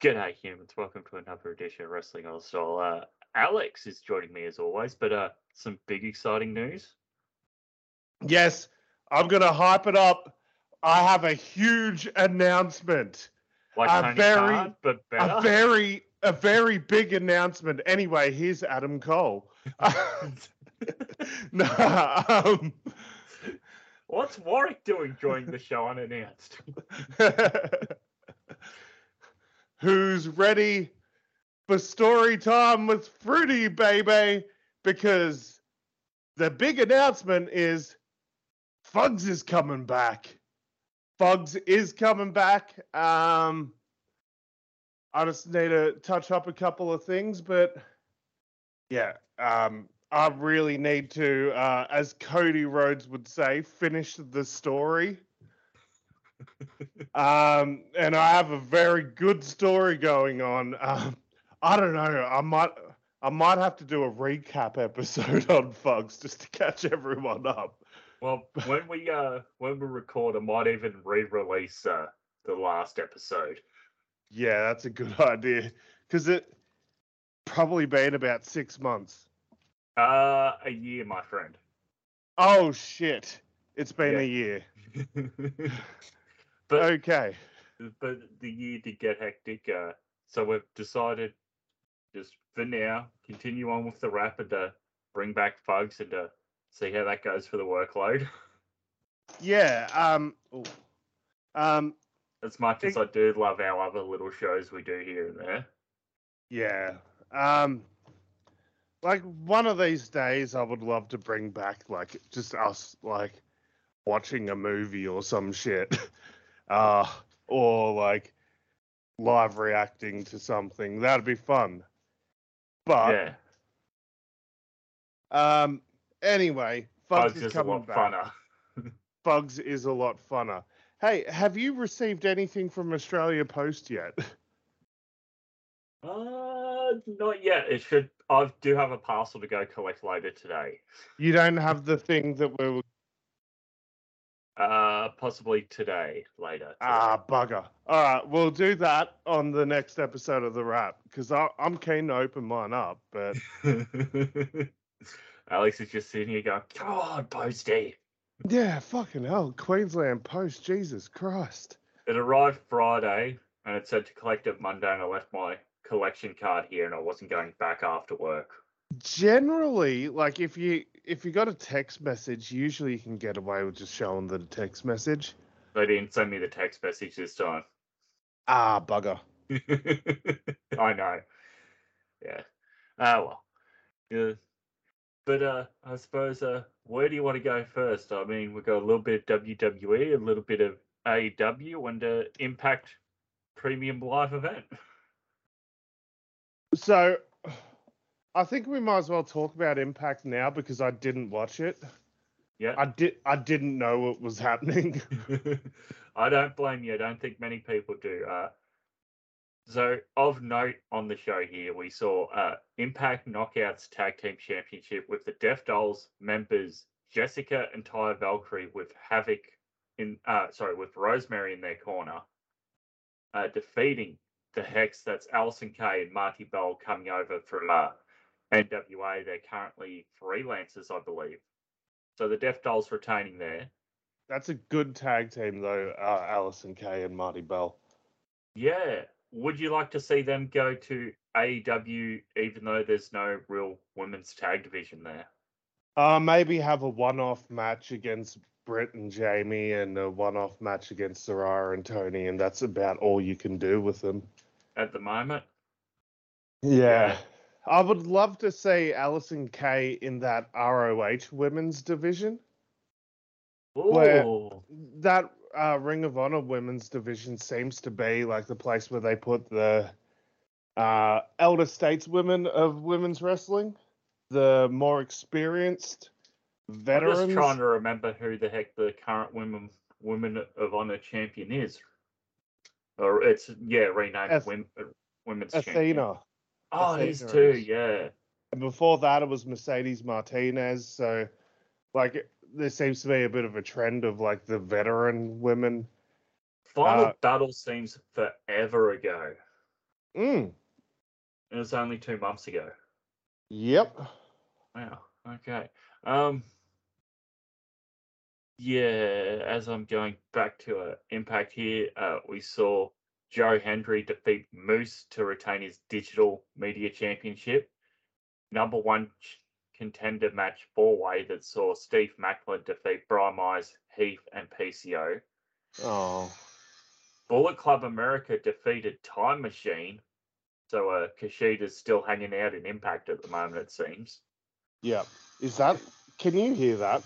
G'day, humans. Welcome to another edition of Wrestling All Soul. Alex is joining me as always, but some big exciting news. Yes, I'm going to hype it up. I have a huge announcement. A very big announcement. Anyway, here's Adam Cole. What's Warwick doing during the show unannounced? Who's ready for story time with Fruity, baby? Because the big announcement is Fugs is coming back. Fugs is coming back. I just need to touch up a couple of things, but yeah, I really need to, as Cody Rhodes would say, finish the story. And I have a very good story going on. I don't know. I might have to do a recap episode on Fugs just to catch everyone up. Well, when we record, I might even re-release the last episode. Yeah, that's a good idea because it probably been about 6 months. A year, my friend. Oh shit! It's been a year. But, okay. But the year did get hectic, so we've decided just for now, continue on with the wrap and bring back Fugs and see how that goes for the workload. Yeah. As much as I do love our other little shows we do here and there. Yeah. Like, one of these days I would love to bring back, like, just us, like, watching a movie or some shit. Or like live reacting to something. That'd be fun. But anyway, Fugs is coming back. Fugs is a lot funner. Hey, have you received anything from Australia Post yet? Not yet. I do have a parcel to go collect later today. You don't have the thing that we were possibly today, later. Bugger. All right, we'll do that on the next episode of The Wrap, because I'm keen to open mine up, but... Alex is just sitting here going, come on, Posty! Yeah, fucking hell, Queensland Post, Jesus Christ. It arrived Friday, and it said to collect it Monday, and I left my collection card here, and I wasn't going back after work. Generally, like, if you got a text message, usually you can get away with just showing the text message. They didn't send me the text message this time. Ah, bugger. I know. Yeah. Well. Yeah. But I suppose, where do you want to go first? I mean, we've got a little bit of WWE, a little bit of AEW, and an Impact Premium Live event. So... I think we might as well talk about Impact now because I didn't watch it. Yeah, I didn't know what was happening. I don't blame you. I don't think many people do. So of note on the show here, we saw Impact Knockouts Tag Team Championship with the Death Dolls members Jessica and Taya Valkyrie with Havoc with Rosemary in their corner, defeating the Hex. That's Allysin Kay and Marti Belle coming over from NWA, they're currently freelancers, I believe. So the Death Dolls retaining there. That's a good tag team, though, Allysin Kay and Marti Belle. Yeah. Would you like to see them go to AEW, even though there's no real women's tag division there? Maybe have a one-off match against Britt and Jamie and a one-off match against Saraya and Tony, and that's about all you can do with them. At the moment? Yeah. I would love to see Allysin Kay in that ROH women's division. Ooh. Where that Ring of Honor women's division seems to be like the place where they put the elder stateswomen of women's wrestling, the more experienced veterans. I'm just trying to remember who the heck the current women of Honor champion is. Or it's, renamed women's Athena. Champion. Oh, these two, yeah. And before that, it was Mercedes Martinez. So, like, there seems to be a bit of a trend of, like, the veteran women. Final Battle seems forever ago. It was only 2 months ago. Yep. Wow. Okay. Yeah, as I'm going back to Impact here, we saw Joe Hendry defeat Moose to retain his Digital Media Championship. Number one contender match four-way that saw Steve Macklin defeat Brian Myers, Heath, and PCO. Oh. Bullet Club America defeated Time Machine. So Kushida's still hanging out in Impact at the moment, it seems. Yeah. Is that... Can you hear that?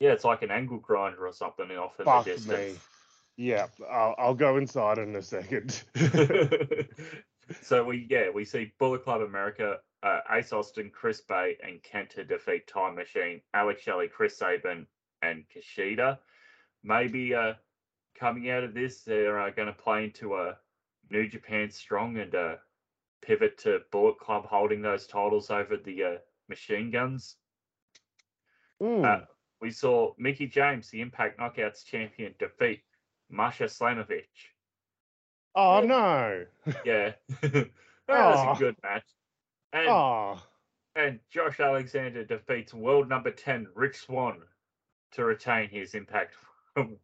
Yeah, it's like an angle grinder or something off in the distance. Me. Yeah, I'll go inside in a second. So we see Bullet Club America, Ace Austin, Chris Bay, and Kenta defeat Time Machine, Alex Shelley, Chris Sabin, and Kushida. Maybe coming out of this, they're going to play into New Japan Strong and pivot to Bullet Club holding those titles over the machine guns. We saw Mickie James, the Impact Knockouts champion, defeat Masha Slamovich. Oh, no. Yeah. That was a good match. And Josh Alexander defeats world number 10, Rich Swann, to retain his Impact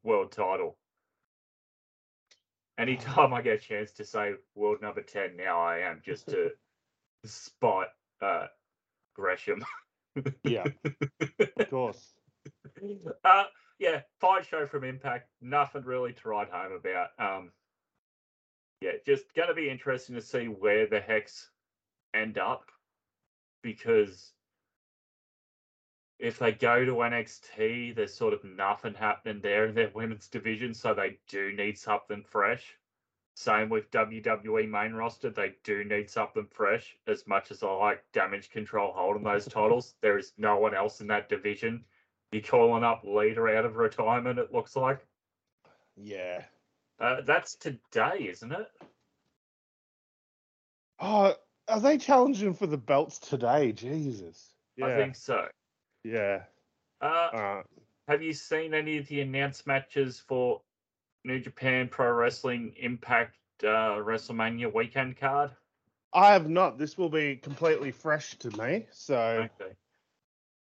world title. Anytime I get a chance to say world number 10, now I am, just to spite Gresham. Yeah. Of course. Yeah, fine show from Impact. Nothing really to write home about. Yeah, just going to be interesting to see where the Hex end up, because if they go to NXT, there's sort of nothing happening there in their women's division, so they do need something fresh. Same with WWE main roster. They do need something fresh. As much as I like Damage Control holding those titles, there is no one else in that division. You're calling up Leader out of retirement, it looks like. Yeah. That's today, isn't it? Oh, are they challenging for the belts today? Jesus. Yeah. I think so. Yeah. Have you seen any of the announced matches for New Japan Pro Wrestling Impact WrestleMania weekend card? I have not. This will be completely fresh to me. So. Okay.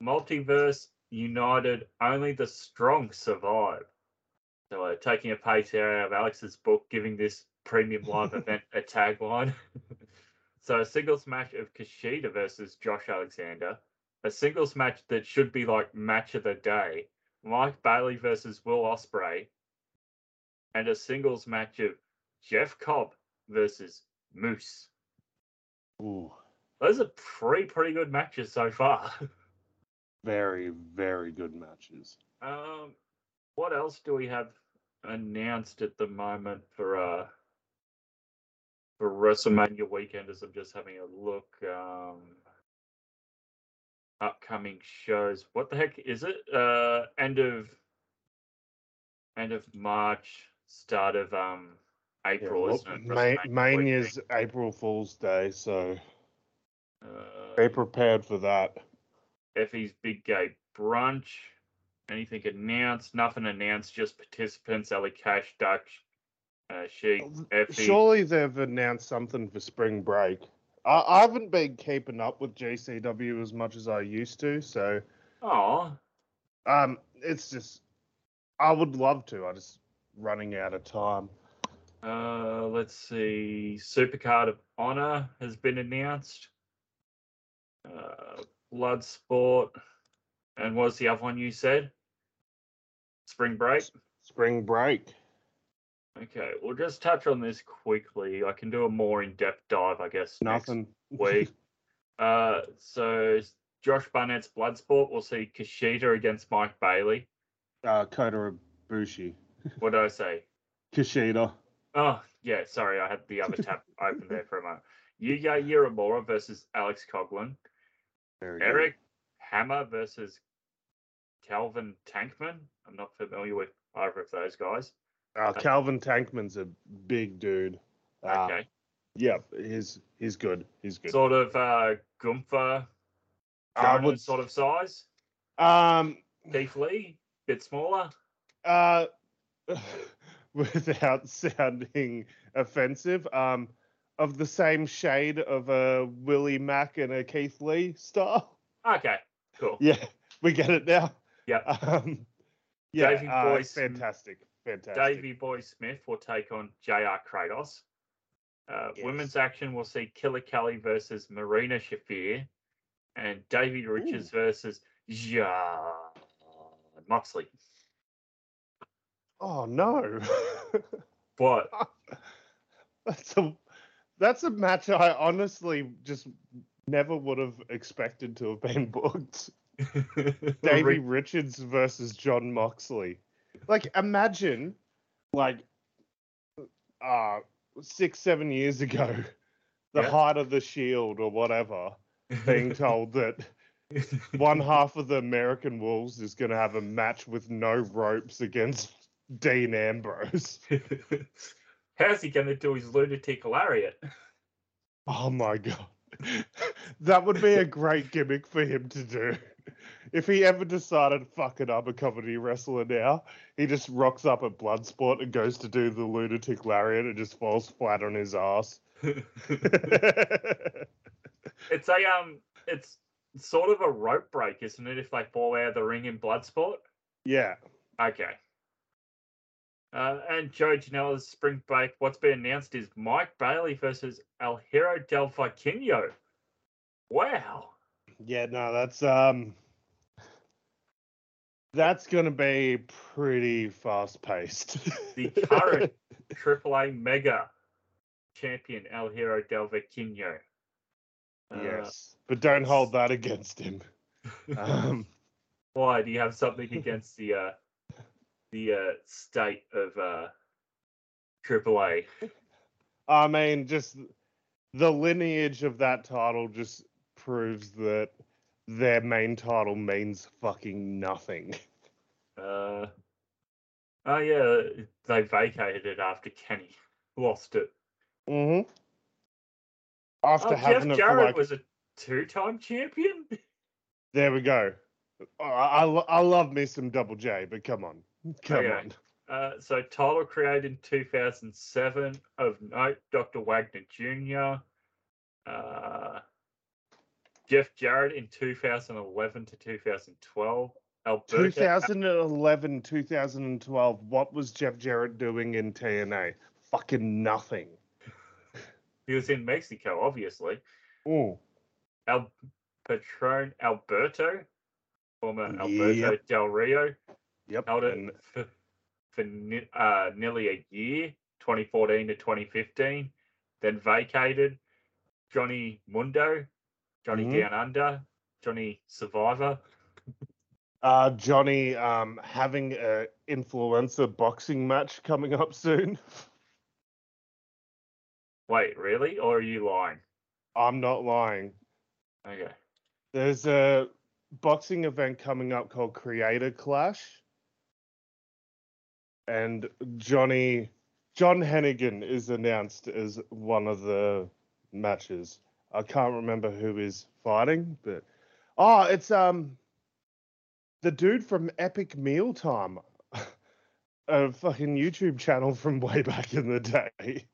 Multiverse United, only the strong survive. So taking a page out of Alex's book, giving this premium live event a tagline. So a singles match of Kushida versus Josh Alexander. A singles match that should be like match of the day. Mike Bailey versus Will Ospreay. And a singles match of Jeff Cobb versus Moose. Ooh. Those are pretty good matches so far. Very, very good matches. What else do we have announced at the moment for WrestleMania weekend? As I'm just having a look, upcoming shows. What the heck is it? End of March, start of April, isn't it? Mania's April Fool's Day, so be prepared for that. Effie's Big Gay Brunch. Anything announced? Nothing announced, just participants, Ellie Cash, Dutch, Sheik, Effie. Surely they've announced something for Spring Break. I haven't been keeping up with GCW as much as I used to, so... Oh. It's just... I would love to. I'm just running out of time. Let's see. Supercard of Honor has been announced. Bloodsport, and what's the other one you said? Spring Break? Spring Break. Okay, we'll just touch on this quickly. I can do a more in-depth dive, I guess, Nothing. Next week. So Josh Barnett's Bloodsport, we'll see Kushida against Mike Bailey. Kota Ibushi. What did I say? Kushida. Oh, yeah, sorry, I had the other tab open there for a moment. Yuya Uemura versus Alex Coughlin. Eric Hammer versus Calvin Tankman. I'm not familiar with either of those guys. Calvin Tankman's a big dude. Okay. Yeah, he's good. He's good. Sort of Gunther sort of size. Keith Lee, bit smaller. Without sounding offensive, of the same shade of a Willie Mack and a Keith Lee style. Okay, cool. Yeah, we get it now. Yeah. Fantastic. Davey Boy Smith will take on J.R. Kratos. Yes. Women's action will see Killer Kelly versus Marina Shafir and Davey Richards versus Moxley. Oh, no. What? That's a match I honestly just never would have expected to have been booked. Davey Richards versus John Moxley. Like, imagine, 6-7 years ago, the heart of the Shield or whatever, being told that one half of the American Wolves is going to have a match with no ropes against Dean Ambrose. How's he going to do his lunatic lariat? Oh, my God. That would be a great gimmick for him to do. If he ever decided, fuck it, I'm a comedy wrestler now, he just rocks up at Bloodsport and goes to do the lunatic lariat and just falls flat on his ass. It's sort of a rope break, isn't it, if they fall out of the ring in Bloodsport? Yeah. Okay. And Joe Janela's Spring Break, what's been announced is Mike Bailey versus El Hero del Vikingo. Wow. Yeah, no, that's going to be pretty fast-paced. The current AAA Mega champion, El Hero del Vikingo. Yes, but don't hold that against him. Why? Do you have something against the state of AAA? I mean, just the lineage of that title just proves that their main title means fucking nothing. Oh, yeah, they vacated it after Kenny lost it. Mm-hmm. After having Jeff Jarrett was a two-time champion? There we go. I love me some Double J, but come on. So title created in 2007. Of note, Dr. Wagner Jr. Jeff Jarrett in 2011 to 2012. 2011, 2012. What was Jeff Jarrett doing in TNA? Fucking nothing. He was in Mexico, obviously. Oh. El Patron Alberto, former Alberto Del Rio. Yep. Held it for nearly a year, 2014 to 2015. Then vacated. Johnny Mundo, Johnny Down Under, Johnny Survivor. Johnny having an influencer boxing match coming up soon. Wait, really? Or are you lying? I'm not lying. Okay. There's a boxing event coming up called Creator Clash. And John Hennigan is announced as one of the matches. I can't remember who is fighting, but it's the dude from Epic Mealtime, a fucking YouTube channel from way back in the day.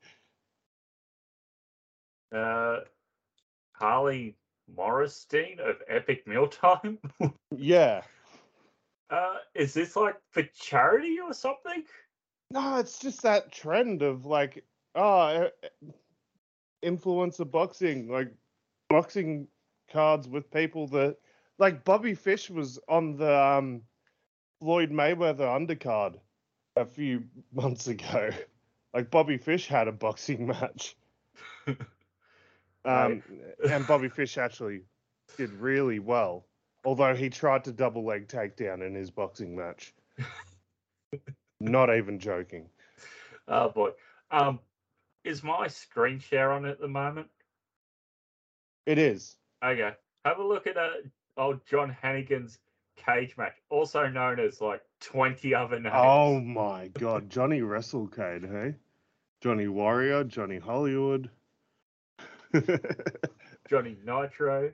Harley Morristein of Epic Mealtime. Yeah. Is this like for charity or something? No, it's just that trend of like, influencer boxing, like boxing cards with people that, like Bobby Fish was on the Floyd Mayweather undercard a few months ago. Like Bobby Fish had a boxing match. And Bobby Fish actually did really well, although he tried to double leg takedown in his boxing match. Not even joking. Oh boy. Is my screen share on at the moment? It is. Okay. Have a look at old John Hannigan's cage match, also known as like 20 other names. Oh my God. Johnny Wrestlecade, hey? Johnny Warrior, Johnny Hollywood. Johnny Nitro,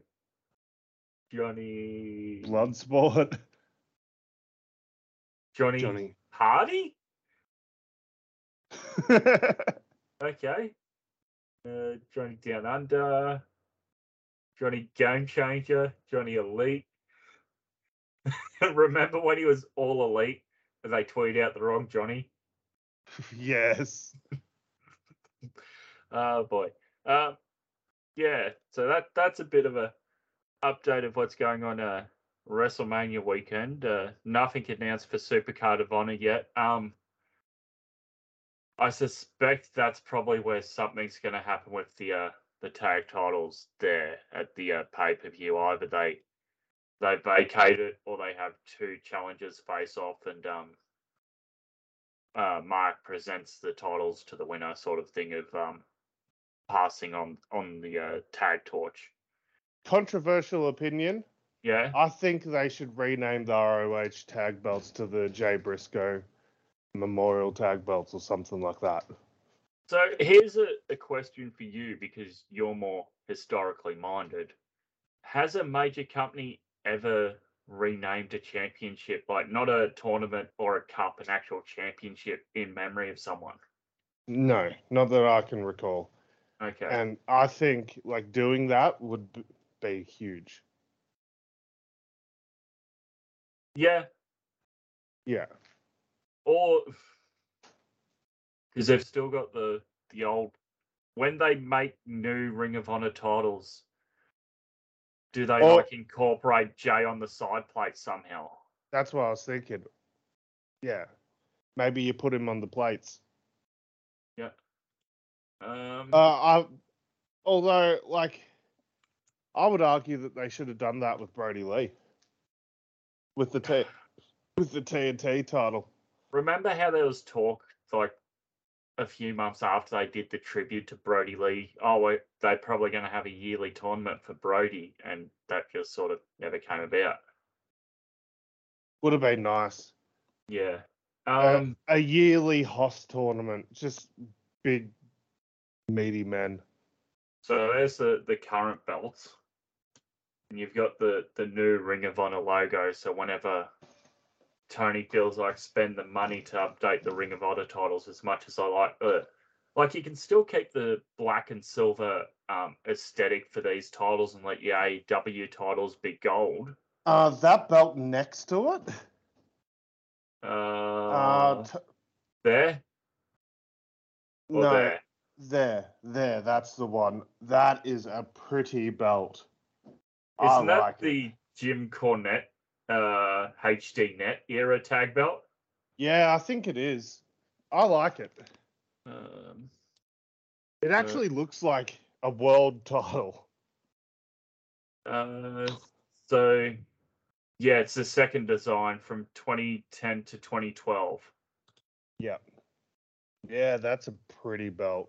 Johnny Bloodsport, Johnny Hardy. Okay, Johnny Down Under, Johnny Game Changer, Johnny Elite. Remember when he was all elite and they tweeted out the wrong Johnny? Yes. Oh, boy. Yeah, so that's a bit of a update of what's going on WrestleMania weekend. Nothing announced for Supercard of Honor yet. I suspect that's probably where something's going to happen with the tag titles there at the pay-per-view. Either they vacate it or they have two challengers face off and Mark presents the titles to the winner, sort of thing of passing on the tag torch. Controversial opinion. Yeah. I think they should rename the ROH tag belts to the Jay Briscoe Memorial tag belts or something like that. So here's a question for you, because you're more historically minded. Has a major company ever renamed a championship, like not a tournament or a cup, an actual championship in memory of someone? No, not that I can recall. Okay. And I think like doing that would be huge. Yeah. Yeah. Or because they've still got the old, when they make new Ring of Honor titles, do they like incorporate Jay on the side plate somehow? That's what I was thinking. Yeah. Maybe you put him on the plates. Yeah. Although, like, I would argue that they should have done that with Brody Lee. With the TNT title. Remember how there was talk, like, a few months after they did the tribute to Brody Lee, oh, they're probably going to have a yearly tournament for Brody, and that just sort of never came about. Would have been nice. Yeah. A yearly host tournament, just big, meaty men. So there's the current belts. And you've got the new Ring of Honor logo, so whenever Tony feels like spend the money to update the Ring of Honor titles as much as I like. Like, you can still keep the black and silver aesthetic for these titles and let your AEW titles be gold. That belt next to it? There? Or no, there? There, that's the one. That is a pretty belt. Isn't that like the Jim Cornette HD Net era tag belt? Yeah, I think it is. I like it. It actually looks like a world title. So, yeah, it's the second design from 2010 to 2012. Yeah. Yeah, that's a pretty belt.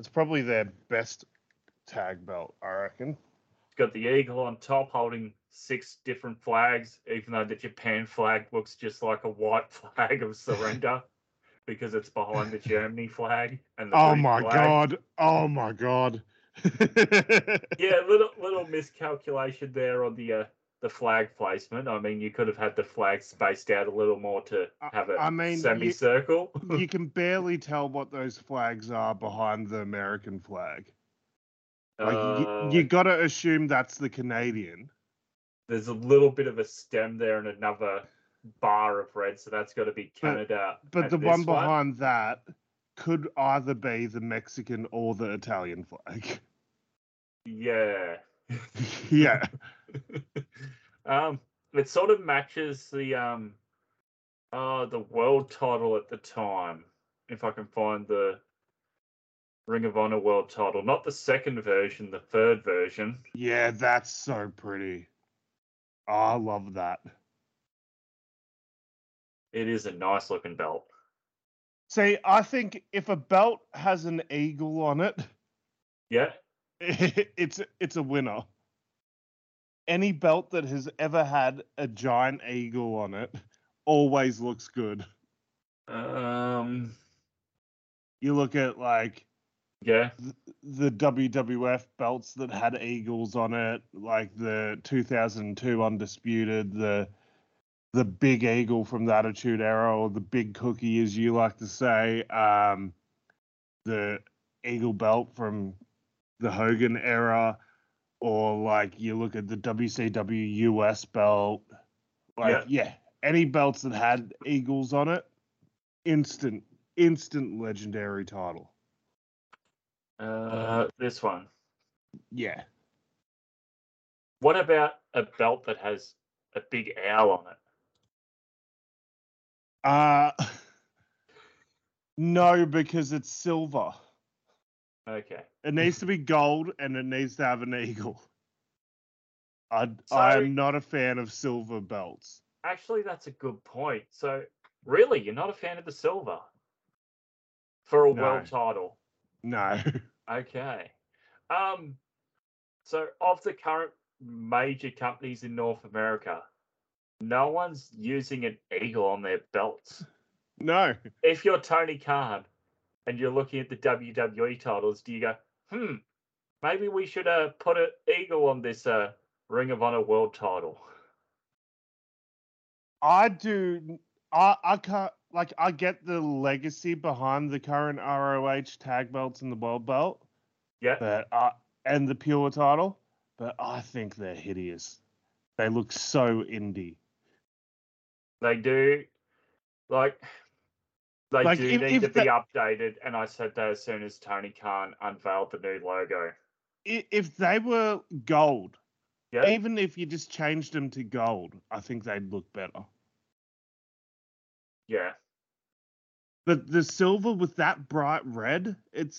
It's probably their best tag belt, I reckon. Got the eagle on top holding 6 different flags, even though the Japan flag looks just like a white flag of surrender because it's behind the Germany flag. And the God. Oh, my God. Yeah, little miscalculation there on the flag placement. I mean, you could have had the flag spaced out a little more to have a semicircle. You can barely tell what those flags are behind the American flag. Like, you got to assume that's the Canadian. There's a little bit of a stem there and another bar of red, so that's got to be Canada. But the one behind that could either be the Mexican or the Italian flag. Yeah. Yeah. It sort of matches the world title at the time, if I can find the Ring of Honor world title. Not the second version, the third version. Yeah, that's so pretty. Oh, I love that. It is a nice looking belt. See, I think if a belt has an eagle on it, yeah, it's a winner. Any belt that has ever had a giant eagle on it always looks good. You look at like the WWF belts that had eagles on it, like the 2002 Undisputed, the big eagle from the Attitude Era, or the big cookie, as you like to say, the eagle belt from the Hogan era, or like you look at the WCW US belt, like any belts that had Eagles on it, instant legendary title. This one. Yeah. What about a belt that has a big owl on it? No, because it's silver. Okay. It needs to be gold, and it needs to have an eagle. I am not a fan of silver belts. Actually, that's a good point. So, really, you're not a fan of the silver for a world title? No. Okay. So, of the current major companies in North America, no one's using an eagle on their belts. No. If you're Tony Khan and you're looking at the WWE titles, do you go, maybe we should put an eagle on this Ring of Honor world title? I do. I can't, like, I get the legacy behind the current ROH tag belts and the world belt. Yeah. And the pure title. But I think they're hideous. They look so indie. They do. Like, they need to be updated, and I said that as soon as Tony Khan unveiled the new logo. If they were gold, even if you just changed them to gold, I think they'd look better. Yeah. The silver with that bright red, it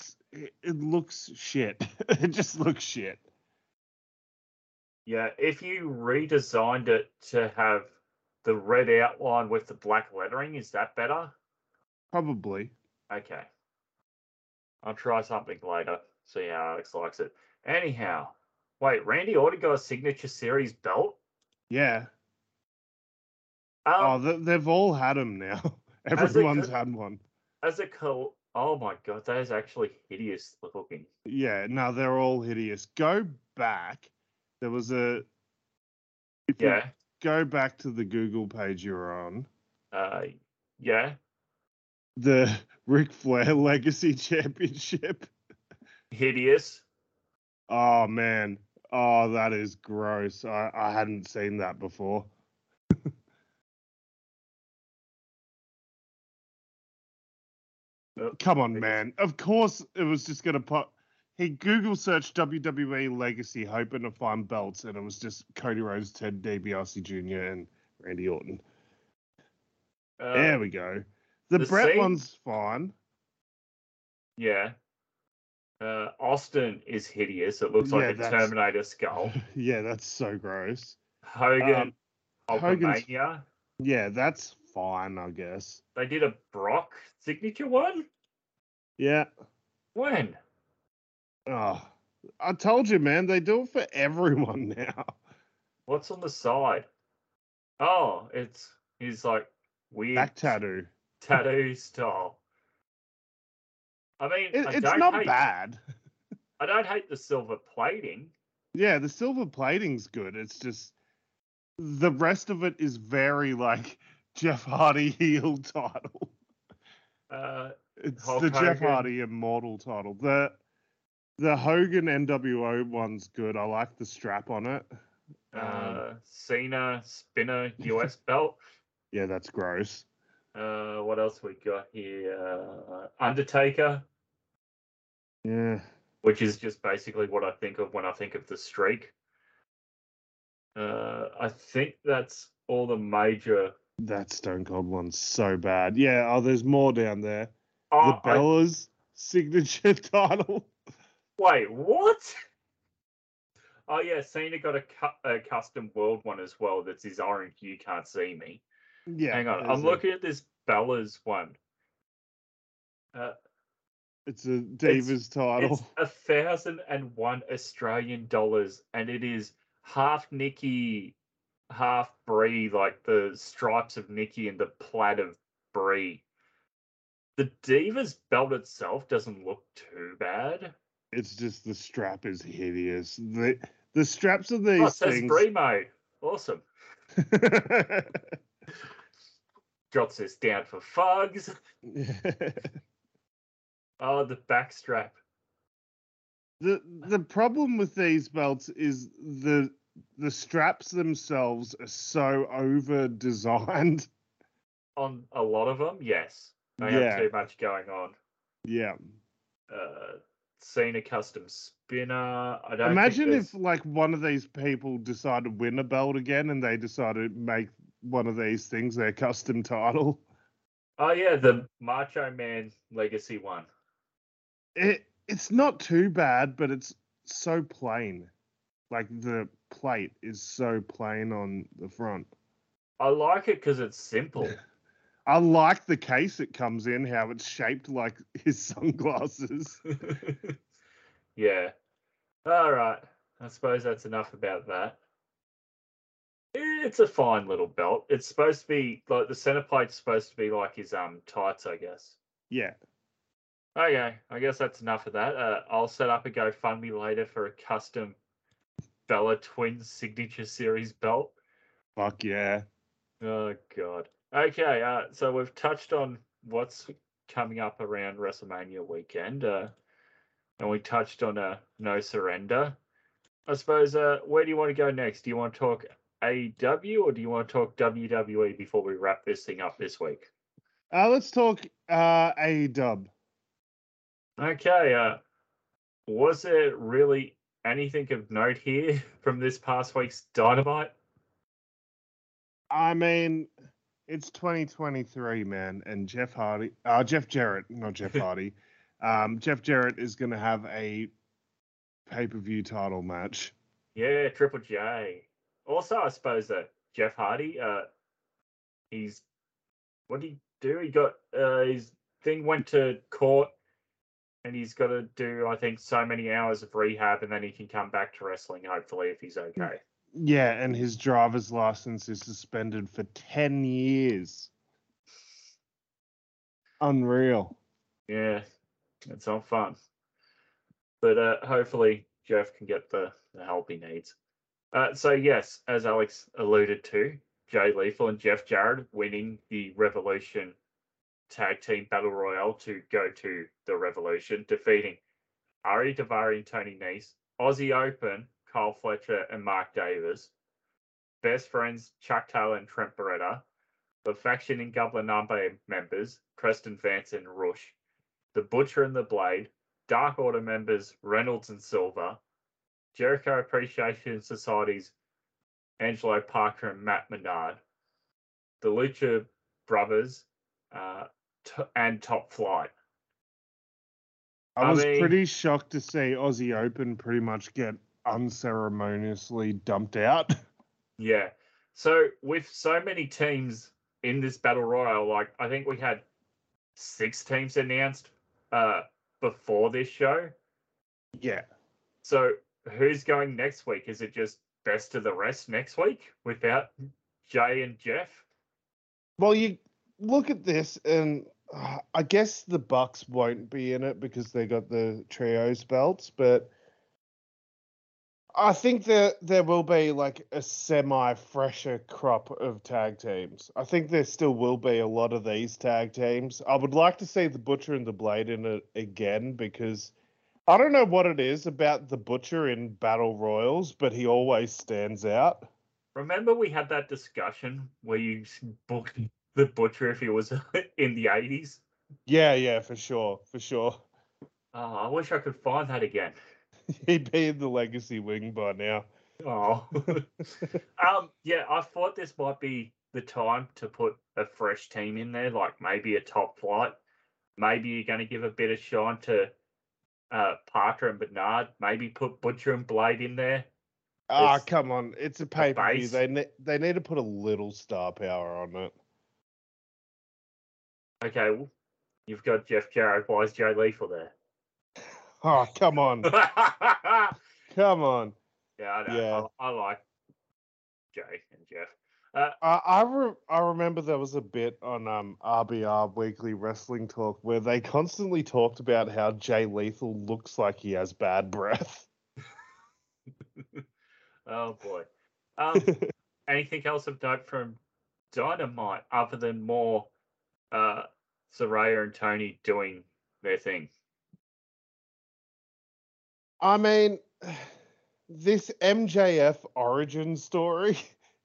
looks shit. It just looks shit. Yeah, if you redesigned it to have the red outline with the black lettering, is that better? Probably. Okay. I'll try something later, see how Alex likes it. Anyhow, wait, Randy Orton got a Signature Series belt? Yeah. They've all had them now. Everyone's had one. Oh my God, that is actually hideous looking. Yeah, no, they're all hideous. Go back. There was a... Go back to the Google page you were on. The Ric Flair Legacy Championship. Hideous. Oh, man. Oh, that is gross. I hadn't seen that before. Come on, man. Of course it was just going to pop... He Google searched WWE Legacy, hoping to find belts, and it was just Cody Rhodes, Ted DiBiase Jr., and Randy Orton. There we go. The Brett one's fine. Yeah. Austin is hideous. It looks like a Terminator skull. Yeah, that's so gross. Hogan, Hulkamania. Yeah, that's fine, I guess. They did a Brock signature one? Yeah. When? Oh, I told you, man. They do it for everyone now. What's on the side? Oh, it's his like weird back tattoo style. I mean, it's not bad. I don't hate the silver plating. Yeah, the silver plating's good. It's just the rest of it is very like Jeff Hardy heel title. It's Hulk the Hogan. Jeff Hardy Immortal title. The Hogan NWO one's good. I like the strap on it. Cena, Spinner, US belt. Yeah, that's gross. What else we got here? Undertaker. Yeah. Which is just basically what I think of when I think of the streak. I think that's all the major... That Stone Cold one's so bad. Yeah, there's more down there. The Bellas signature title. Wait, what? Oh, yeah, Cena got a custom world one as well that's his orange, you can't see me. Yeah. Hang on, I'm looking at this Bella's one. It's a Divas title. It's $1,001 Australian dollars, and it is half Nikki, half Brie, like the stripes of Nikki and the plaid of Brie. The Divas belt itself doesn't look too bad. It's just the strap is hideous. The straps of these things... Says Brimo. Awesome. Drops this down for Fugs. The back strap. The problem with these belts is the straps themselves are so over designed. On a lot of them, yes. They have too much going on. Yeah. Cena custom spinner. Imagine if like one of these people decided to win a belt again and they decided to make one of these things their custom title. Oh yeah, the Macho Man Legacy one. It's not too bad, but it's so plain. Like the plate is so plain on the front. I like it because it's simple. I like the case it comes in, how it's shaped like his sunglasses. Yeah. All right. I suppose that's enough about that. It's a fine little belt. It's supposed to be, like, the center plate's supposed to be like his tights, I guess. Yeah. Okay. I guess that's enough of that. I'll set up a GoFundMe later for a custom Bella Twins Signature Series belt. Fuck yeah. Oh, God. Okay, so we've touched on what's coming up around WrestleMania weekend, and we touched on No Surrender. I suppose, where do you want to go next? Do you want to talk AEW or do you want to talk WWE before we wrap this thing up this week? Let's talk AEW. Okay, was there really anything of note here from this past week's Dynamite? I mean... It's 2023, man, and Jeff Jarrett is going to have a pay-per-view title match. Yeah, Triple J. Also, I suppose that Jeff Hardy, what did he do? He got his thing went to court, and he's got to do, I think, so many hours of rehab, and then he can come back to wrestling, hopefully, if he's okay. Yeah, and his driver's license is suspended for 10 years. Unreal. Yeah, it's not fun. But hopefully Jeff can get the help he needs. So, yes, as Alex alluded to, Jay Lethal and Jeff Jarrett winning the Revolution Tag Team Battle Royale to go to the Revolution, defeating Ari Daivari and Tony Nese, Aussie Open, Kyle Fletcher and Mark Davis, Best Friends, Chuck Taylor and Trent Beretta, The Faction and Gubla Number members, Preston Vance and Rush, The Butcher and the Blade, Dark Order members, Reynolds and Silva, Jericho Appreciation Society's Angelo Parker and Matt Menard, The Lucha Brothers, and Top Flight. I mean, pretty shocked to see Aussie Open pretty much get unceremoniously dumped out. Yeah. So with so many teams in this battle royal, like I think we had 6 teams announced before this show. Yeah. So who's going next week? Is it just best of the rest next week without Jay and Jeff? Well, you look at this and I guess the Bucks won't be in it because they got the trios belts, but I think there will be like a semi-fresher crop of tag teams. I think there still will be a lot of these tag teams. I would like to see the Butcher and the Blade in it again because I don't know what it is about the Butcher in Battle Royals, but he always stands out. Remember we had that discussion where you booked the Butcher if he was in the 80s? Yeah, for sure. Oh, I wish I could find that again. He'd be in the Legacy wing by now. Oh. Yeah, I thought this might be the time to put a fresh team in there, like maybe a Top Flight. Maybe you're going to give a bit of shine to Parker and Bernard. Maybe put Butcher and Blade in there. Oh, come on. It's a pay-per-view. They need to put a little star power on it. Okay, well, you've got Jeff Jarrett. Why is Jay Lethal there? Oh, come on. Come on. Yeah, I know. Yeah. I like Jay and Jeff. I remember there was a bit on RBR Weekly Wrestling Talk where they constantly talked about how Jay Lethal looks like he has bad breath. Oh, boy. Anything else of note from Dynamite other than more Saraya and Tony doing their thing? I mean, this MJF origin story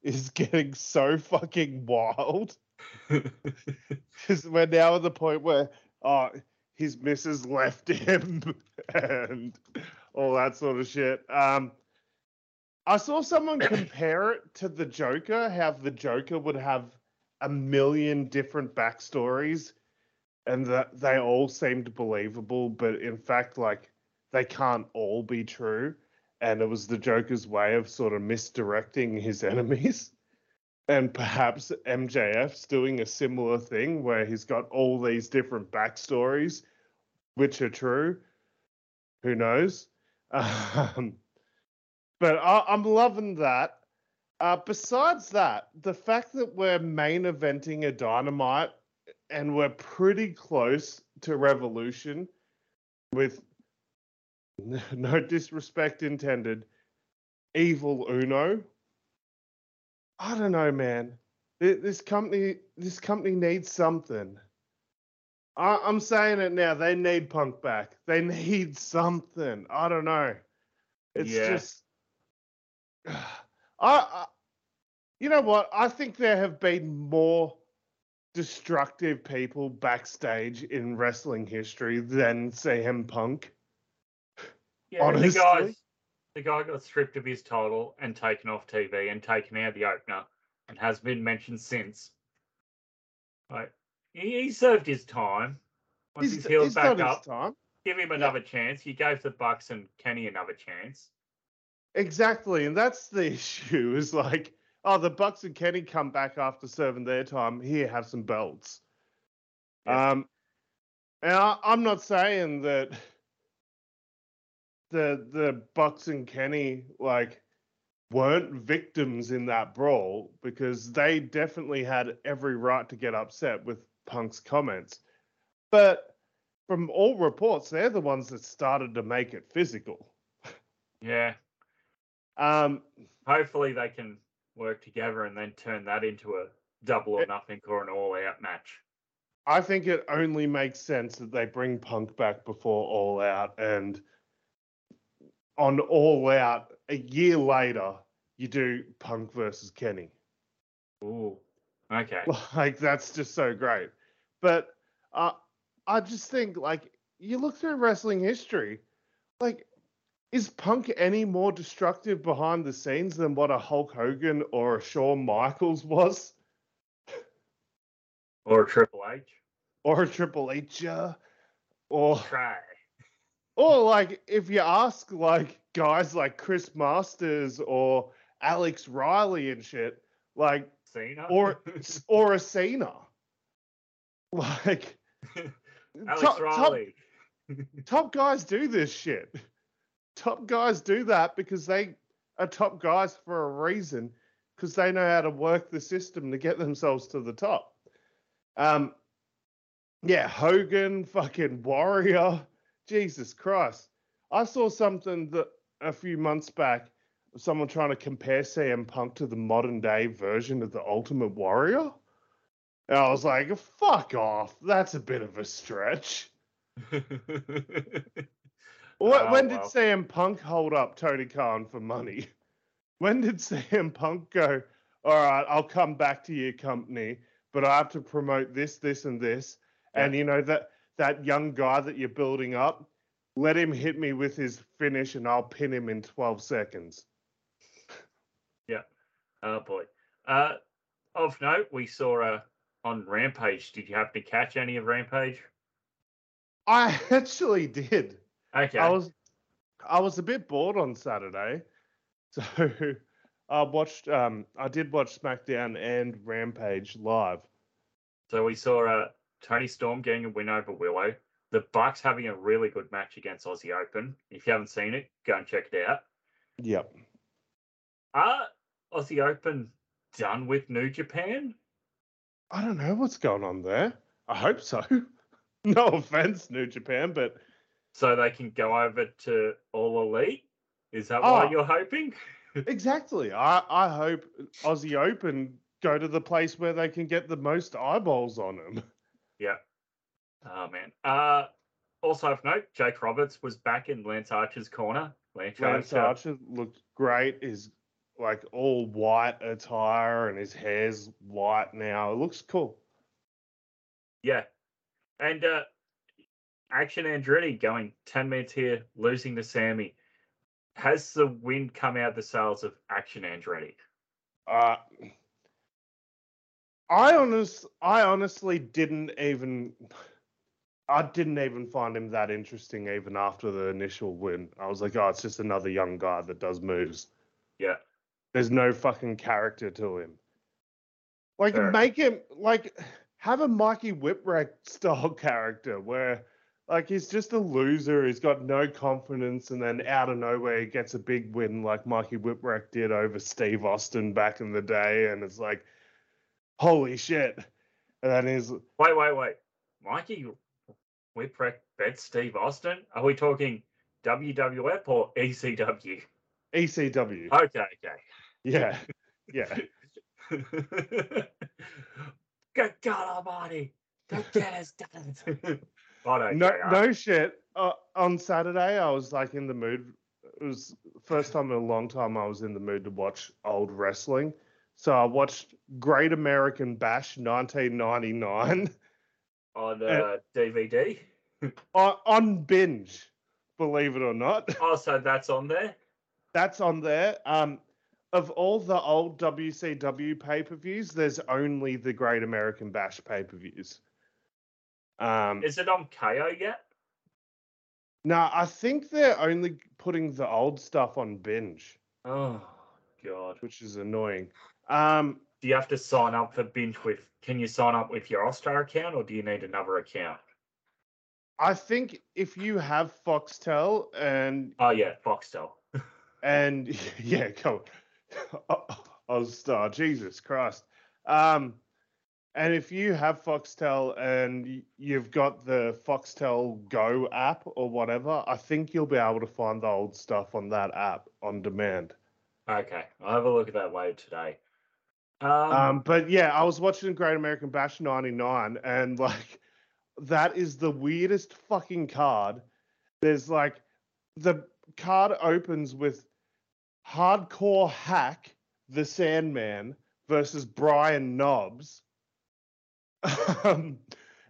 is getting so fucking wild. Because we're now at the point where his missus left him and all that sort of shit. I saw someone compare it to the Joker, how the Joker would have a million different backstories and that they all seemed believable, but in fact, like, they can't all be true. And it was the Joker's way of sort of misdirecting his enemies. And perhaps MJF's doing a similar thing where he's got all these different backstories, which are true. Who knows? But I'm loving that. Besides that, the fact that we're main eventing a Dynamite and we're pretty close to Revolution with, no disrespect intended, Evil Uno. I don't know, man. This company needs something. I'm saying it now. They need Punk back. They need something. I don't know. It's just... you know what? I think there have been more destructive people backstage in wrestling history than CM Punk. Yeah, honestly. The guy got stripped of his title and taken off TV and taken out of the opener and has been mentioned since. Right. He served his time. Once he's healed back up, give him another chance. He gave the Bucks and Kenny another chance. Exactly, and that's the issue, is like, the Bucks and Kenny come back after serving their time. Here, have some belts. Yeah. And I'm not saying that... The Bucks and Kenny, like, weren't victims in that brawl, because they definitely had every right to get upset with Punk's comments. But from all reports, they're the ones that started to make it physical. Yeah. Hopefully they can work together and then turn that into a double or nothing or an all-out match. I think it only makes sense that they bring Punk back before All Out, and... on All Out, a year later, you do Punk versus Kenny. Ooh, okay. Like, that's just so great. But I just think, like, you look through wrestling history, like, is Punk any more destructive behind the scenes than what a Hulk Hogan or a Shawn Michaels was? Or a Triple H. Or a Triple H-er. Or... try. Or, like, if you ask, like, guys like Chris Masters or Alex Riley and shit, like... Cena? Or a Cena. Like... Alex Riley. Top guys do this shit. Top guys do that because they are top guys for a reason, because they know how to work the system to get themselves to the top. Yeah, Hogan, fucking Warrior... Jesus Christ. I saw something that a few months back, someone trying to compare CM Punk to the modern day version of the Ultimate Warrior. And I was like, fuck off. That's a bit of a stretch. When did CM Punk hold up Tony Khan for money? When did CM Punk go, all right, I'll come back to your company, but I have to promote this, this, and this. Yeah. And, you know, that young guy that you're building up, let him hit me with his finish and I'll pin him in 12 seconds. Yeah. Oh, boy. Of note, we saw on Rampage. Did you happen to catch any of Rampage? I actually did. Okay. I was a bit bored on Saturday, so I did watch SmackDown and Rampage live. So we saw Tony Storm getting a win over Willow. The Bucks having a really good match against Aussie Open. If you haven't seen it, go and check it out. Yep. Are Aussie Open done with New Japan? I don't know what's going on there. I hope so. No offense, New Japan, but... so they can go over to All Elite? Is that what you're hoping? Exactly. I hope Aussie Open go to the place where they can get the most eyeballs on them. Yeah. Oh, man. Also of note, Jake Roberts was back in Lance Archer's corner. Lance Archer looked great. His like all white attire and his hair's white now. It looks cool. Yeah. And Action Andretti going 10 minutes here, losing to Sammy. Has the wind come out the sails of Action Andretti? I honestly didn't even find him that interesting even after the initial win. I was like, oh, it's just another young guy that does moves. Yeah. There's no fucking character to him. Like, sure. Make him, like, have a Mikey Whipwreck style character where, like, he's just a loser. He's got no confidence. And then out of nowhere, he gets a big win like Mikey Whipwreck did over Steve Austin back in the day. And it's like, holy shit. And then he's... Wait. Mikey Whipwreck bet Steve Austin? Are we talking WWF or ECW? ECW. Okay. Yeah. Good God almighty. Don't get us done. No shit. On Saturday, I was like in the mood. It was the first time in a long time I was in the mood to watch old wrestling. So I watched Great American Bash 1999. On DVD? On binge, believe it or not. Oh, so that's on there? That's on there. Of all the old WCW pay-per-views, there's only the Great American Bash pay-per-views. Is it on KO yet? No, I think they're only putting the old stuff on binge. Oh, God. Which is annoying. Do you have to sign up for binge with... Can you sign up with your Austar account or do you need another account? I think if you have Foxtel and... Oh, yeah, Foxtel. And, yeah, go on. Austar, Jesus Christ. And if you have Foxtel and you've got the Foxtel Go app or whatever, I think you'll be able to find the old stuff on that app on demand. Okay, I'll have a look at that later today. But yeah, I was watching Great American Bash 99 and like, that is the weirdest fucking card. There's like, the card opens with Hardcore Hack, the Sandman versus Brian Knobbs. And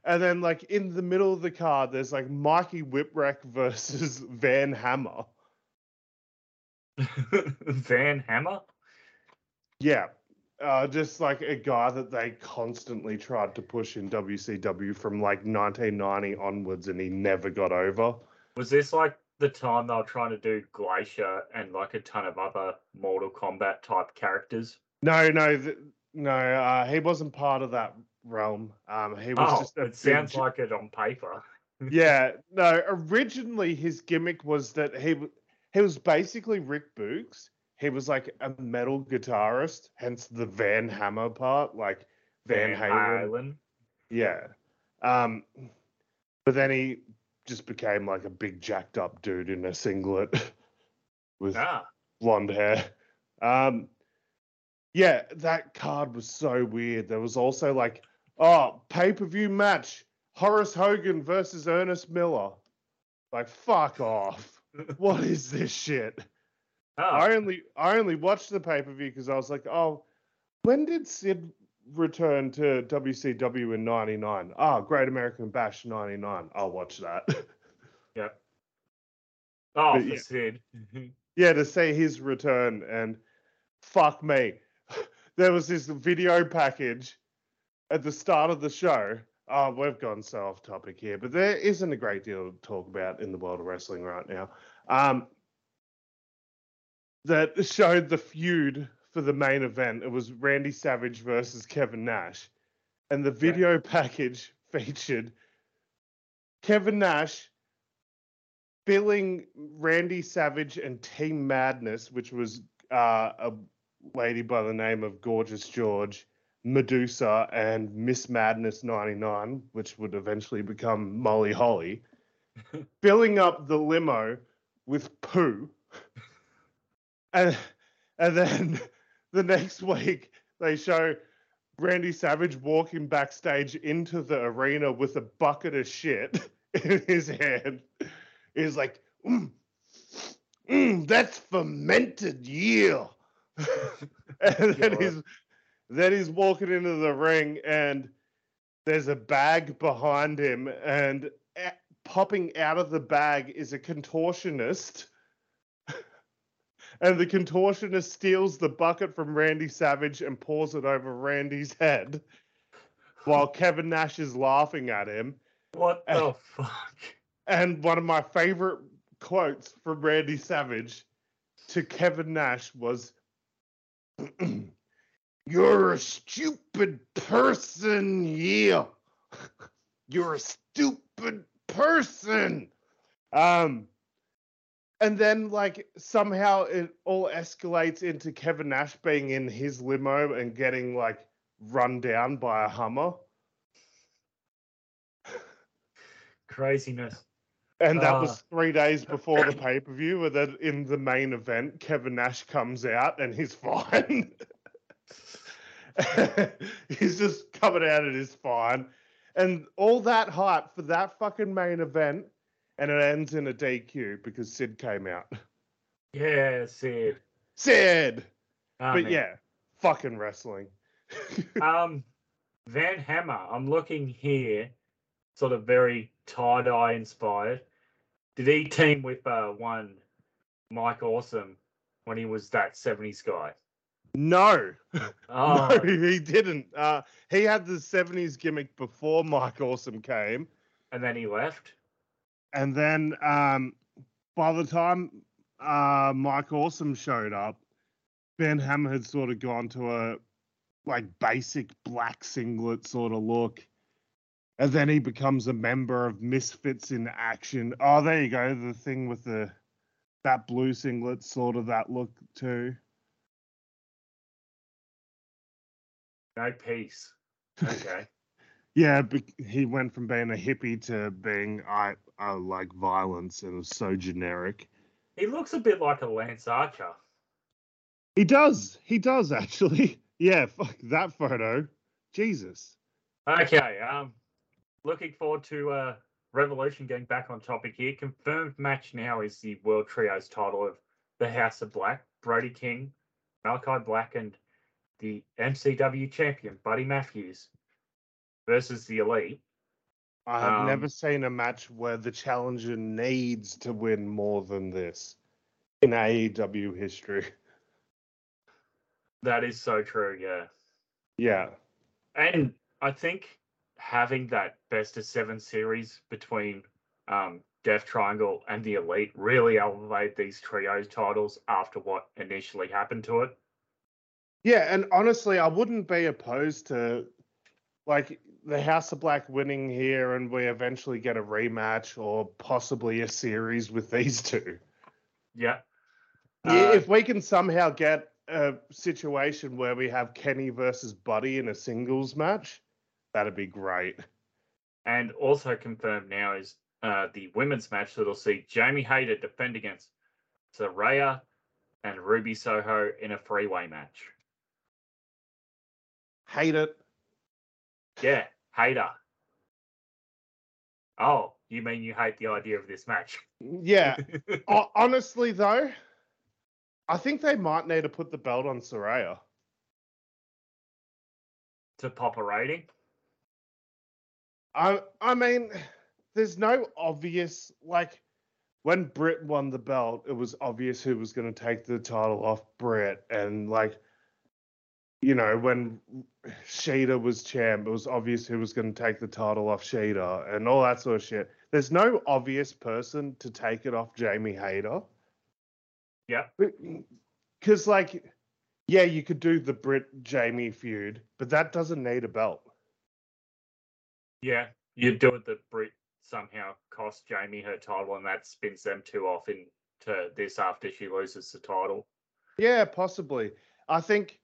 then like in the middle of the card, there's like Mikey Whipwreck versus Van Hammer. Van Hammer? Yeah. Just like a guy that they constantly tried to push in WCW from like 1990 onwards and he never got over. Was this like the time they were trying to do Glacier and like a ton of other Mortal Kombat type characters? No. He wasn't part of that realm. He was sounds like it on paper. Yeah. No, originally his gimmick was that he was basically Rick Boogs. He was like a metal guitarist, hence the Van Hammer part, like Van Halen. Yeah. But then he just became like a big jacked up dude in a singlet with blonde hair. Yeah, that card was so weird. There was also like, pay-per-view match, Horace Hogan versus Ernest Miller. Like, fuck off. What is this shit? Oh. I only watched the pay-per-view because I was like, when did Sid return to WCW in 99? Great American Bash 99. I'll watch that. Yeah. Sid. Yeah, to see his return and fuck me. There was this video package at the start of the show. We've gone so off topic here, but there isn't a great deal to talk about in the world of wrestling right now. That showed the feud for the main event. It was Randy Savage versus Kevin Nash. And the video package featured Kevin Nash billing Randy Savage and Team Madness, which was a lady by the name of Gorgeous George, Medusa, and Miss Madness 99, which would eventually become Molly Holly, billing up the limo with poo. And then the next week, they show Randy Savage walking backstage into the arena with a bucket of shit in his hand. He's like, that's fermented yield. And then he's walking into the ring, and there's a bag behind him, and popping out of the bag is a contortionist. And the contortionist steals the bucket from Randy Savage and pours it over Randy's head while Kevin Nash is laughing at him. What the fuck? And one of my favorite quotes from Randy Savage to Kevin Nash was, "You're a stupid person, yeah. You're a stupid person." And then, like, somehow it all escalates into Kevin Nash being in his limo and getting, like, run down by a Hummer. Craziness. And that was 3 days before the pay-per-view, and then in the main event, Kevin Nash comes out and he's fine. He's just coming out and he's fine. And all that hype for that fucking main event, and it ends in a DQ because Sid came out. Yeah, Sid. Sid! Oh, but man. Yeah, fucking wrestling. Van Hammer, I'm looking here, sort of very tie-dye inspired. Did he team with one Mike Awesome when he was that 70s guy? No. Oh. No, he didn't. He had the 70s gimmick before Mike Awesome came. And then he left. And then by the time Mike Awesome showed up, Van Hammer had sort of gone to a like basic black singlet sort of look. And then he becomes a member of Misfits in Action. Oh, there you go. The thing with that blue singlet, sort of that look too. No peace. Okay. Yeah, but he went from being a hippie to being, I like violence, and it was so generic. He looks a bit like a Lance Archer. He does, actually. Yeah, fuck that photo. Jesus. Okay, looking forward to Revolution getting back on topic here. Confirmed match now is the World Trios title of the House of Black, Brody King, Malachi Black, and the MCW champion, Buddy Matthews. Versus the Elite. I have never seen a match where the challenger needs to win more than this in AEW history. That is so true, yeah. Yeah. And I think having that best-of-7 series between Death Triangle and the Elite really elevated these trios titles after what initially happened to it. Yeah, and honestly, I wouldn't be opposed to, like, the House of Black winning here and we eventually get a rematch or possibly a series with these two. Yeah. If we can somehow get a situation where we have Kenny versus Buddy in a singles match, that'd be great. And also confirmed now is the women's match that'll see Jamie Hayter defend against Saraya and Ruby Soho in a three-way match. Hate it. Yeah, Hater. Oh, you mean you hate the idea of this match? Yeah. Honestly, though, I think they might need to put the belt on Saraya. To pop a rating? I mean, there's no obvious, like, when Britt won the belt, it was obvious who was going to take the title off Britt, and, like, you know, when Sheeta was champ, it was obvious who was going to take the title off Sheeta and all that sort of shit. There's no obvious person to take it off Jamie Hayter. Yeah. Because, like, yeah, you could do the Brit-Jamie feud, but that doesn't need a belt. Yeah, you do it that Brit somehow cost Jamie her title and that spins them two off into this after she loses the title. Yeah, possibly. I think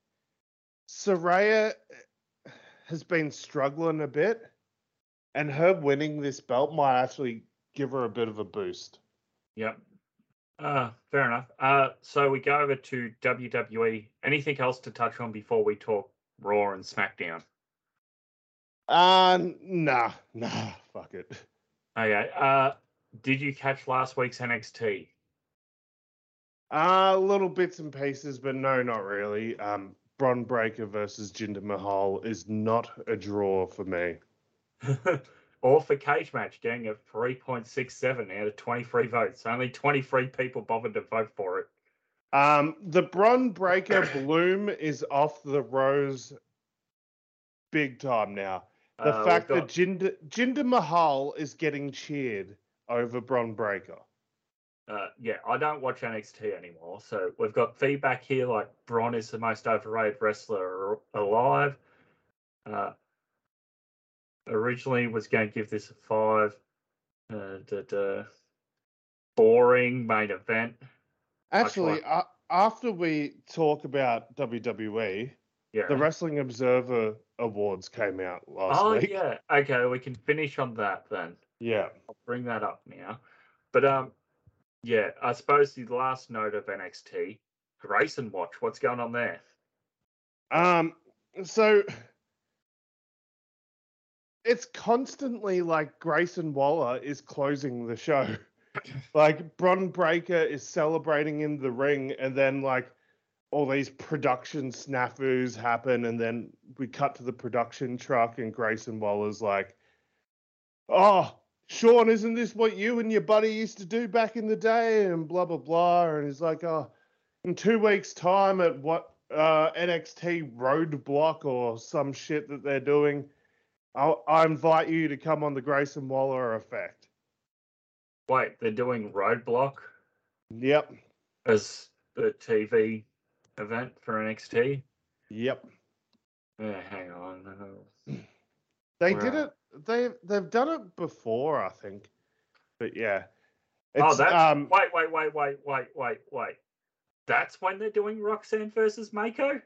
Saraya has been struggling a bit, and her winning this belt might actually give her a bit of a boost. Yep. Fair enough. So we go over to WWE. Anything else to touch on before we talk Raw and SmackDown? Nah. Fuck it. Okay. Did you catch last week's NXT? Little bits and pieces, but no, not really. Bron Breakker versus Jinder Mahal is not a draw for me. Or for Cage Match, getting a 3.67 out of 23 votes. Only 23 people bothered to vote for it. The Bron Breakker bloom is off the rose big time now. The fact that Jinder Mahal is getting cheered over Bron Breakker. Yeah, I don't watch NXT anymore. So we've got feedback here like Bron is the most overrated wrestler alive. Originally was going to give this a 5. Boring main event. Actually, after we talk about WWE, yeah. The Wrestling Observer Awards came out last week. Oh, yeah. Okay, we can finish on that then. Yeah. I'll bring that up now. But, yeah, I suppose the last note of NXT, Grayson Watch, what's going on there? So... It's constantly like Grayson Waller is closing the show. Like Bron Breakker is celebrating in the ring and then like all these production snafus happen and then we cut to the production truck and Grayson Waller's like, oh, Sean, isn't this what you and your buddy used to do back in the day? And blah, blah, blah. And he's like, oh, in 2 weeks' time at what NXT Roadblock or some shit that they're doing, I invite you to come on the Grayson Waller Effect. Wait, they're doing Roadblock? Yep. As the TV event for NXT? Yep. Yeah, hang on. They've done it before, I think. But yeah. Wait. That's when they're doing Roxanne versus Mako?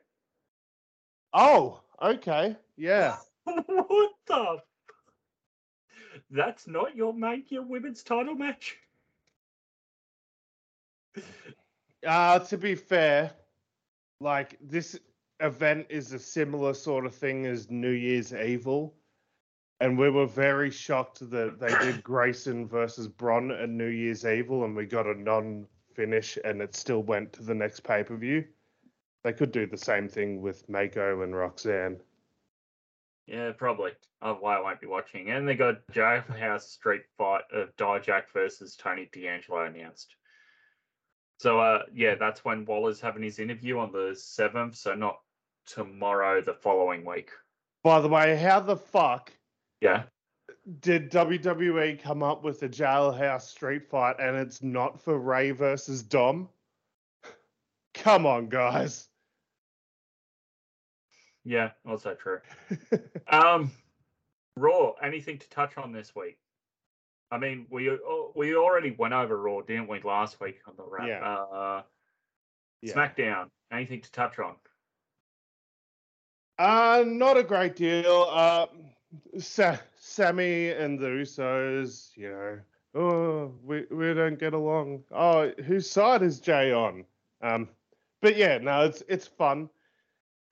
Oh, okay. Yeah. What the? That's not your Mania women's title match? To be fair, like this event is a similar sort of thing as New Year's Evil. And we were very shocked that they did Grayson versus Bron at New Year's Evil and we got a non-finish and it still went to the next pay-per-view. They could do the same thing with Mako and Roxanne. Yeah, probably. Oh, why I won't be watching. And they got Jailhouse Street Fight of Dijak versus Tony D'Angelo announced. So, yeah, that's when Waller's having his interview on the 7th, so not tomorrow, the following week. By the way, how the fuck did WWE come up with a Jailhouse Street Fight and it's not for Ray versus Dom? Come on, guys. Yeah, also true. Raw, anything to touch on this week? I mean, we already went over Raw, didn't we, last week on the Wrap? Yeah. SmackDown, anything to touch on? Not a great deal. Sammy and the Usos, you know, oh, we don't get along. Oh, whose side is Jay on? But yeah, no, it's fun.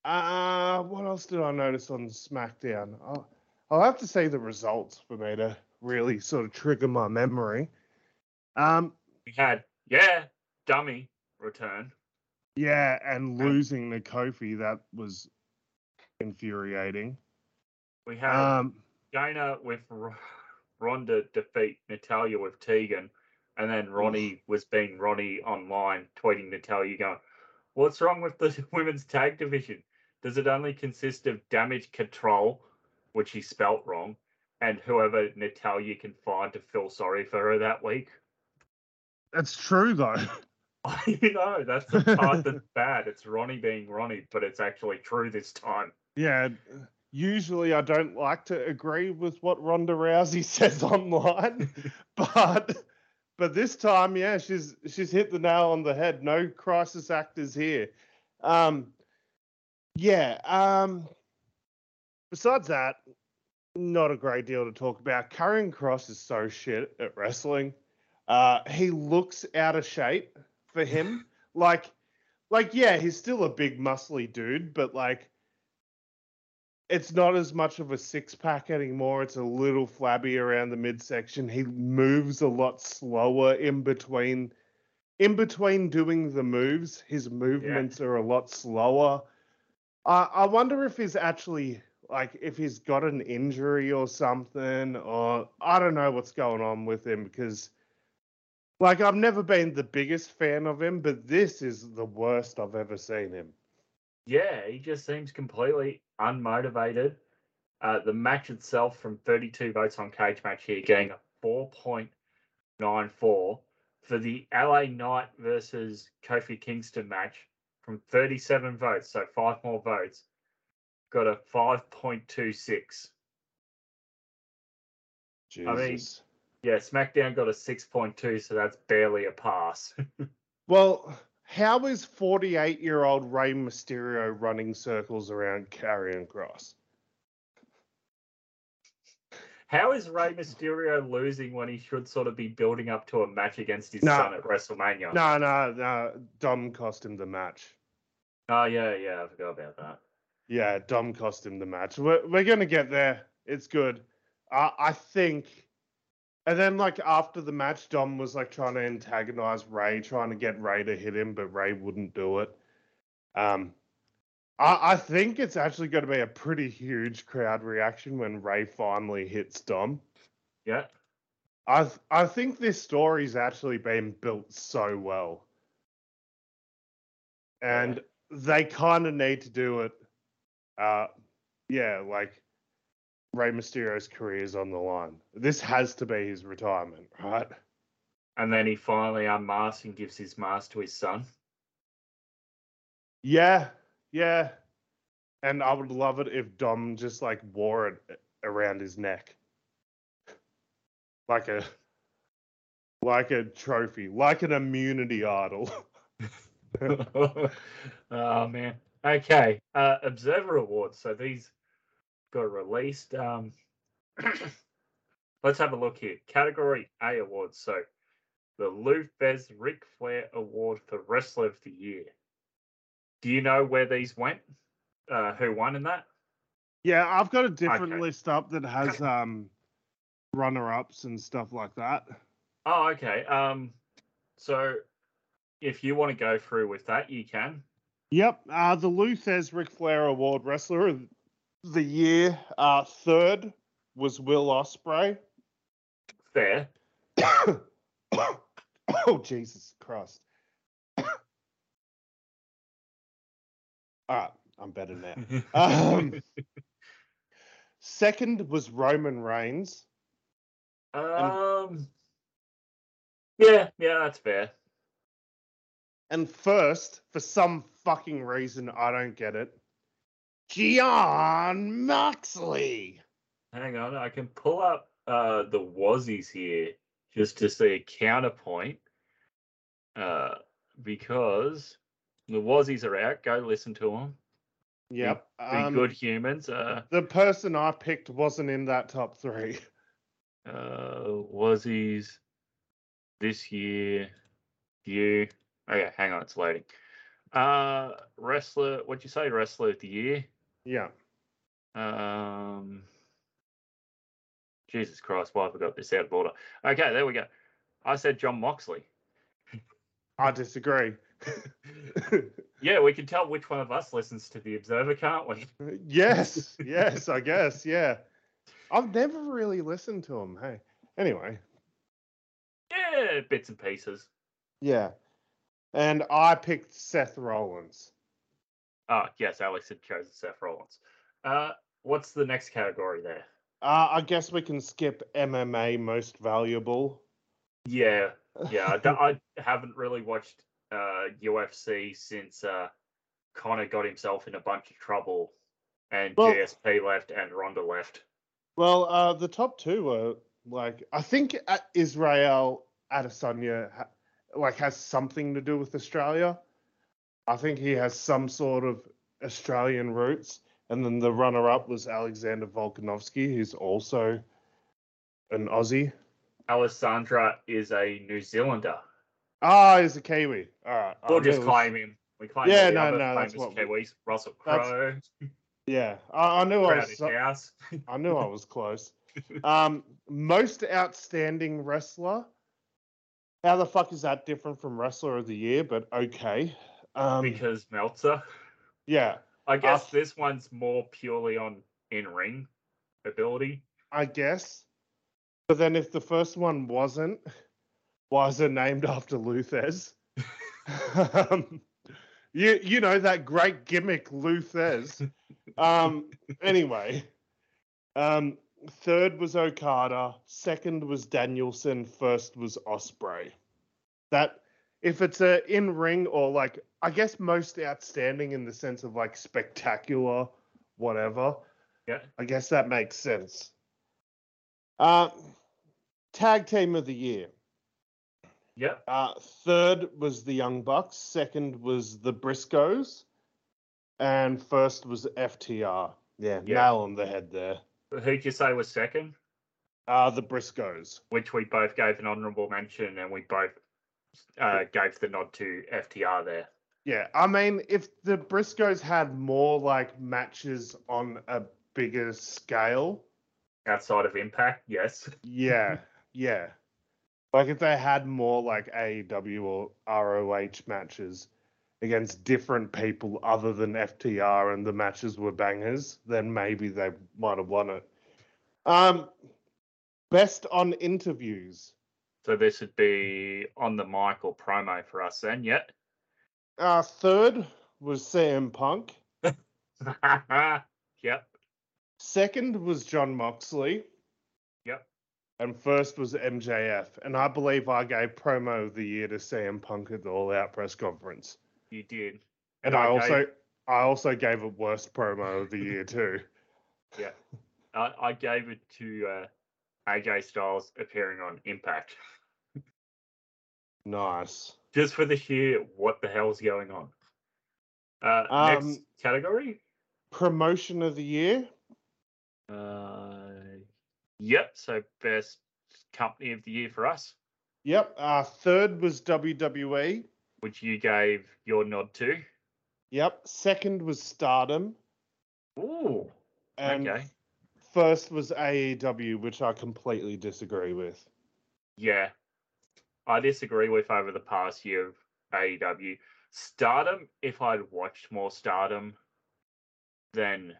What else did I notice on SmackDown? I'll have to see the results for me to really sort of trigger my memory. We had, dummy return. Yeah, and losing to Kofi, that was infuriating. We had Dana with Ronda defeat Natalya with Tegan, and then Ronnie was being Ronnie online, tweeting Natalya going, what's wrong with the women's tag division? Does it only consist of damage control, which he spelt wrong, and whoever Natalya can find to feel sorry for her that week? That's true, though. You know, that's the part that's bad. It's Ronnie being Ronnie, but it's actually true this time. Yeah, usually I don't like to agree with what Ronda Rousey says online, but this time, yeah, she's hit the nail on the head. No crisis actors here. Besides that, not a great deal to talk about. Karrion Kross is so shit at wrestling. He looks out of shape for him. Like, yeah, he's still a big muscly dude, but like It's not as much of a six-pack anymore. It's a little flabby around the midsection. He moves a lot slower in between. In between doing the moves, his movements are a lot slower. I wonder if he's actually, like, if he's got an injury or something, or I don't know what's going on with him because, like, I've never been the biggest fan of him, but this is the worst I've ever seen him. Yeah, he just seems completely unmotivated. The match itself from 32 votes on Cage Match here getting a 4.94 for the LA Knight versus Kofi Kingston match from 37 votes, so five more votes, got a 5.26. Jesus. I mean, yeah, SmackDown got a 6.2, so that's barely a pass. Well, how is 48-year-old Rey Mysterio running circles around Karrion Kross? How is Rey Mysterio losing when he should sort of be building up to a match against his son at WrestleMania? No. Dom cost him the match. Oh, yeah. I forgot about that. Yeah, Dom cost him the match. We're going to get there. It's good. I think... And then, like, after the match, Dom was, like, trying to antagonize Rey, trying to get Rey to hit him, but Rey wouldn't do it. I think it's actually going to be a pretty huge crowd reaction when Rey finally hits Dom. Yeah. I think this story's actually been built so well. And they kind of need to do it. Rey Mysterio's career is on the line. This has to be his retirement, right? And then he finally unmasks and gives his mask to his son. Yeah. And I would love it if Dom just, like, wore it around his neck. Like a trophy. Like an immunity idol. Oh, man. Okay. Observer Awards. So these... got released. Let's have a look here. Category A awards. So the Lou Fez Ric Flair Award for Wrestler of the Year. Do you know where these went? Who won in that? Yeah, I've got a different list up that has runner-ups and stuff like that. Oh, okay. So if you want to go through with that, you can. Yep. The Lou Fez Ric Flair Award Wrestler of the year, third was Will Ospreay. Fair. Oh, Jesus Christ. All right, I'm better now. Second was Roman Reigns. Yeah, that's fair. And first, for some fucking reason, I don't get it, Jon Moxley. Hang on, I can pull up the Wazzies here just to see a counterpoint because the Wazzies are out. Go listen to them. Yep. Be good humans. The person I picked wasn't in that top three. Wazzies this year. You. Okay, hang on, it's loading. Wrestler, what'd you say? Wrestler of the year? Yeah. Jesus Christ, why have I got this out of order? Okay, there we go. I said Jon Moxley. I disagree. Yeah, we can tell which one of us listens to The Observer, can't we? Yes, I guess, yeah. I've never really listened to him, hey. Anyway. Yeah, bits and pieces. Yeah. And I picked Seth Rollins. Oh, yes, Alex had chosen Seth Rollins. What's the next category there? I guess we can skip MMA Most Valuable. Yeah. I haven't really watched UFC since Conor got himself in a bunch of trouble and GSP left and Ronda left. Well, the top two were, like, I think Israel Adesanya... has something to do with Australia. I think he has some sort of Australian roots. And then the runner-up was Alexander Volkanovski, who's also an Aussie. Alessandra is a New Zealander. He's a Kiwi. All right. We'll just claim him. We claim him. That's what Kiwis. Russell Crowe. Yeah, I knew I was. I knew I was close. Most outstanding wrestler. How the fuck is that different from wrestler of the year? But okay. Because Meltzer. Yeah. I guess this one's more purely on in-ring ability. I guess. But then if the first one wasn't, why is it named after Luthez? You know, that great gimmick, Luthez. Anyway. Third was Okada. Second was Danielson. First was Ospreay. That, if it's a in-ring or like, I guess most outstanding in the sense of like spectacular, whatever. Yeah. I guess that makes sense. Tag team of the year. Yeah. Third was the Young Bucks. Second was the Briscoes. And first was FTR. Yeah. Nail on the head there. Who'd you say was second? The Briscoes. Which we both gave an honourable mention, and we both gave the nod to FTR there. Yeah, I mean, if the Briscoes had more, like, matches on a bigger scale... Outside of Impact, yes. Yeah, yeah. Like, if they had more, like, AEW or ROH matches against different people other than FTR and the matches were bangers, then maybe they might have won it. Best on interviews. So this would be on the mic or promo for us then, yeah? Third was CM Punk. Yep. Second was John Moxley. Yep. And first was MJF. And I believe I gave promo of the year to CM Punk at the All Out press conference. You did. And I also gave it worst promo of the year too. Yeah. I gave it to AJ Styles appearing on Impact. Nice. Just for the sheer, what the hell's going on? Next category? Promotion of the year? Yep. So best company of the year for us. Yep. Third was WWE. Which you gave your nod to. Yep. Second was Stardom. Ooh. And okay. First was AEW, which I completely disagree with. Yeah. I disagree with over the past year of AEW. Stardom, if I'd watched more Stardom, then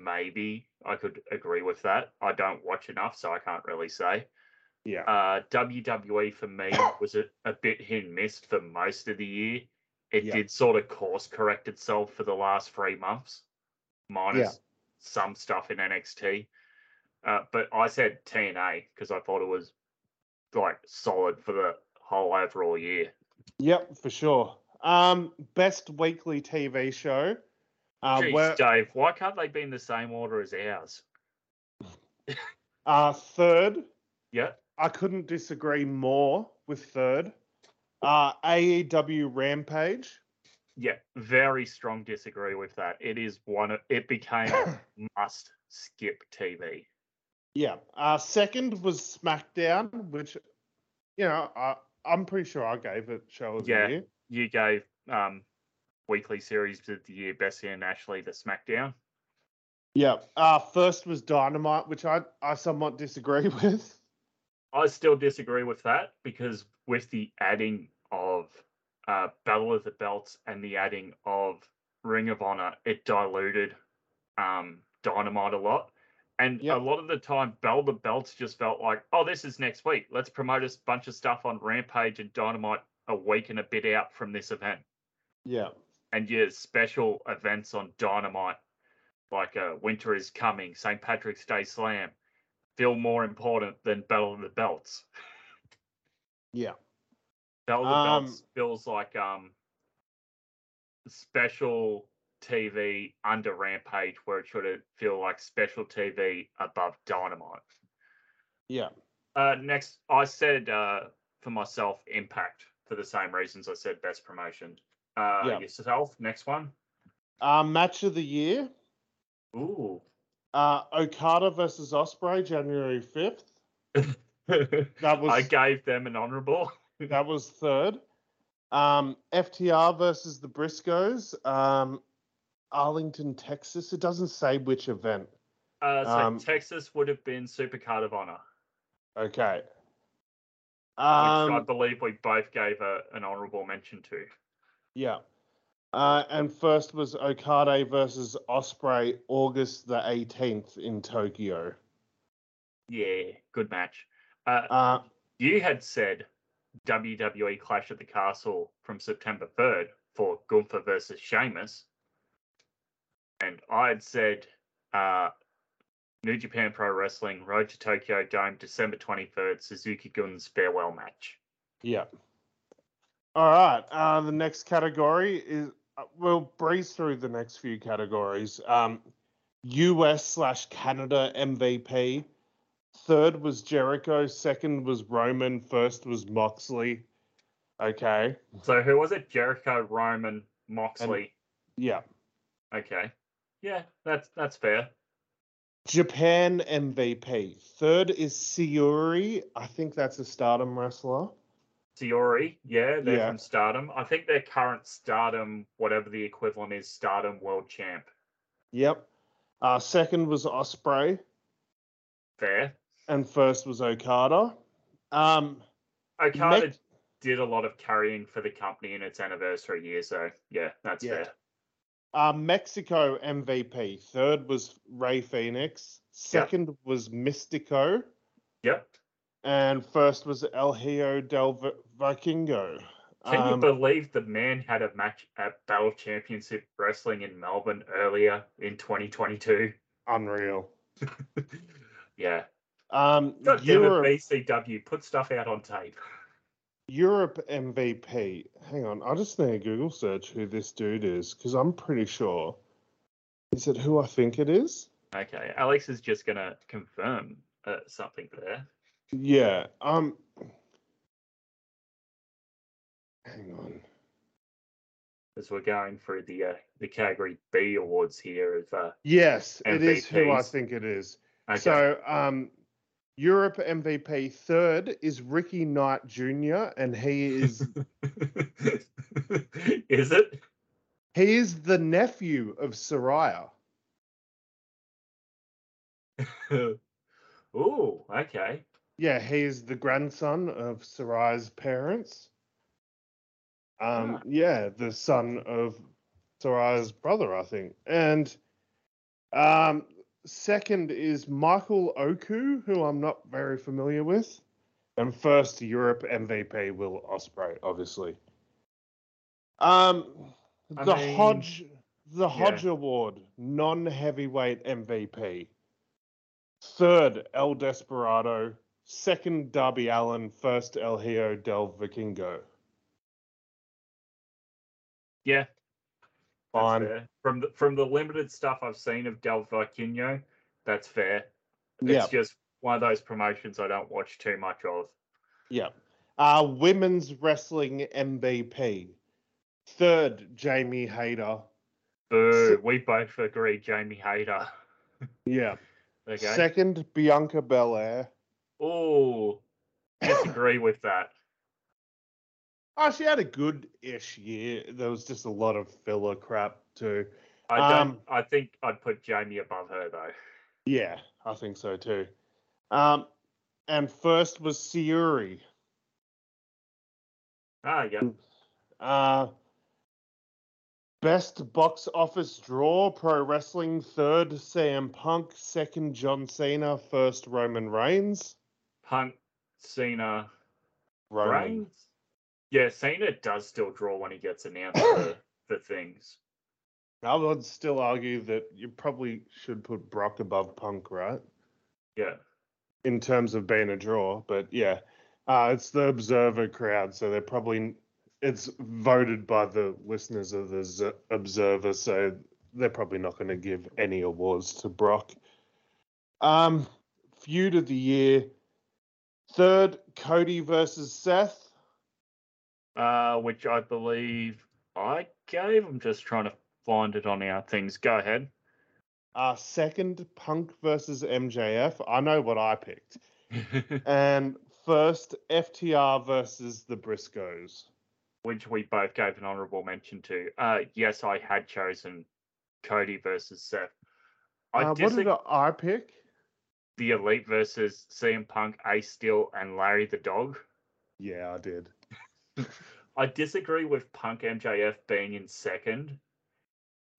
maybe I could agree with that. I don't watch enough, so I can't really say. Yeah. WWE for me was a bit hit and miss for most of the year. It did sort of course correct itself for the last 3 months, minus some stuff in NXT. But I said TNA because I thought it was like solid for the whole overall year. Yep, for sure. Best weekly TV show. Jeez, Dave, why can't they be in the same order as ours? Third. Yeah. I couldn't disagree more with third. AEW Rampage. Yeah, very strong disagree with that. It is it became must skip TV. Yeah. Second was SmackDown, which, you know, I'm pretty sure I gave it show of the year. You gave weekly series of the year, Bessie and Ashley, to SmackDown. Yeah. First was Dynamite, which I somewhat disagree with. I still disagree with that because with the adding of Battle of the Belts and the adding of Ring of Honor, it diluted Dynamite a lot. And a lot of the time, Battle of the Belts just felt like, oh, this is next week. Let's promote a bunch of stuff on Rampage and Dynamite a week and a bit out from this event. Yeah. And special events on Dynamite, like Winter is Coming, St. Patrick's Day Slam, feel more important than Battle of the Belts. Yeah. Battle of the Belts feels like special TV under Rampage, where it should feel like special TV above Dynamite. Yeah. Next, I said for myself, Impact, for the same reasons I said best promotion. Yourself, next one. Match of the year. Ooh. Okada versus Ospreay, January 5th. That was. I gave them an honourable. That was third. FTR versus the Briscoes. Arlington, Texas. It doesn't say which event. Texas would have been Supercard of Honor. Okay. Which I believe we both gave an honourable mention to. Yeah. And first was Okada versus Ospreay, August the 18th in Tokyo. Yeah, good match. You had said WWE Clash at the Castle from September 3rd for Gunther versus Sheamus. And I had said New Japan Pro Wrestling, Road to Tokyo Dome, December 23rd, Suzuki-Gun's farewell match. Yeah. All right. The next category is... we'll breeze through the next few categories. US/Canada MVP. Third was Jericho. Second was Roman. First was Moxley. Okay. So who was it? Jericho, Roman, Moxley. And, yeah. Okay. Yeah, that's fair. Japan MVP. Third is Sayuri. I think that's a Stardom wrestler. Sayuri, yeah, they're from Stardom. I think their current Stardom, whatever the equivalent is, Stardom World Champ. Yep. Second was Ospreay. Fair. And first was Okada. Okada did a lot of carrying for the company in its anniversary year, so yeah, that's fair. Mexico MVP. Third was Rey Fénix. Second was Mystico. Yep. And first was El Hijo del Vikingo. Can you believe the man had a match at Battle Championship Wrestling in Melbourne earlier in 2022? Unreal. Yeah. Goddamn it, BCW. Put stuff out on tape. Europe MVP. Hang on. I just need a Google search who this dude is, because I'm pretty sure. Is it who I think it is? Okay. Alex is just going to confirm something there. Yeah. Hang on. As we're going through the category B awards here. Yes, MVPs. It is who I think it is. Okay. So Europe MVP. Third is Ricky Knight Jr. And he is... Is it? He is the nephew of Saraya. Ooh, okay. Yeah, he is the grandson of Saraya's parents. Yeah, the son of Saraya's brother, I think. And second is Michael Oku, who I'm not very familiar with. And first, Europe MVP, Will Ospreay, obviously. Hodge Award, non-heavyweight MVP. Third, El Desperado. Second, Darby Allin. First, El Hijo del Vikingo. Yeah. Fine. Fair. From the limited stuff I've seen of Del Vikingo, that's fair. It's just one of those promotions I don't watch too much of. Yeah. Women's Wrestling MVP. Third, Jamie Hayter. Boo. We both agree, Jamie Hayter. Yeah. Okay. Second, Bianca Belair. Oh, disagree with that. Oh, she had a good-ish year. There was just a lot of filler crap too. I think I'd put Jamie above her though. Yeah, I think so too. And first was Sayuri. Ah, yeah. Best box office draw, pro wrestling, third CM Punk, second John Cena, first Roman Reigns. Punk, Cena, Reigns? Yeah, Cena does still draw when he gets announced for things. I would still argue that you probably should put Brock above Punk, right? Yeah. In terms of being a draw, but yeah. It's the Observer crowd, so they're probably... It's voted by the listeners of the Observer, so they're probably not going to give any awards to Brock. Feud of the year. Third, Cody versus Seth. Which I believe I gave. I'm just trying to find it on our things. Go ahead. Second, Punk versus MJF. I know what I picked. And first, FTR versus the Briscoes. Which we both gave an honourable mention to. Yes, I had chosen Cody versus Seth. What did I pick? The Elite versus CM Punk, Ace Steel, and Larry the Dog. Yeah, I did. I disagree with Punk MJF being in second.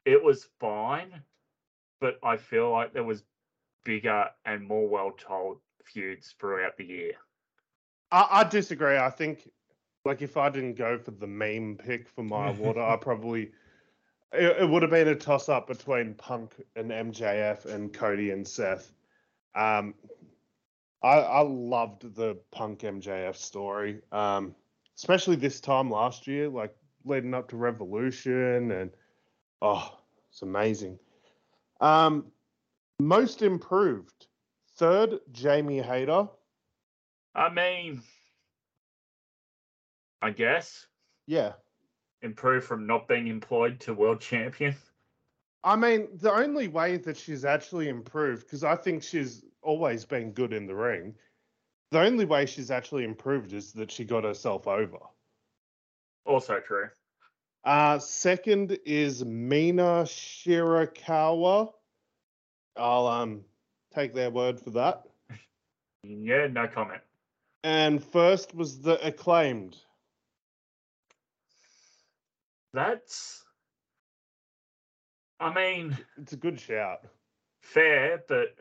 It was fine, but I feel like there was bigger and more well-told feuds throughout the year. I disagree. I think, like, if I didn't go for the meme pick for my award, I probably... It would have been a toss-up between Punk and MJF and Cody and Seth. I loved the Punk MJF story, especially this time last year, like leading up to Revolution, and it's amazing. Most improved, third, Jamie Hayter. I mean, I guess. Yeah. Improved from not being employed to world champion. I mean, the only way that she's actually improved, because I think she's always been good in the ring, the only way she's actually improved is that she got herself over. Also true. Second is Mina Shirakawa. I'll take their word for that. Yeah, no comment. And first was the Acclaimed. I mean... It's a good shout. Fair, but...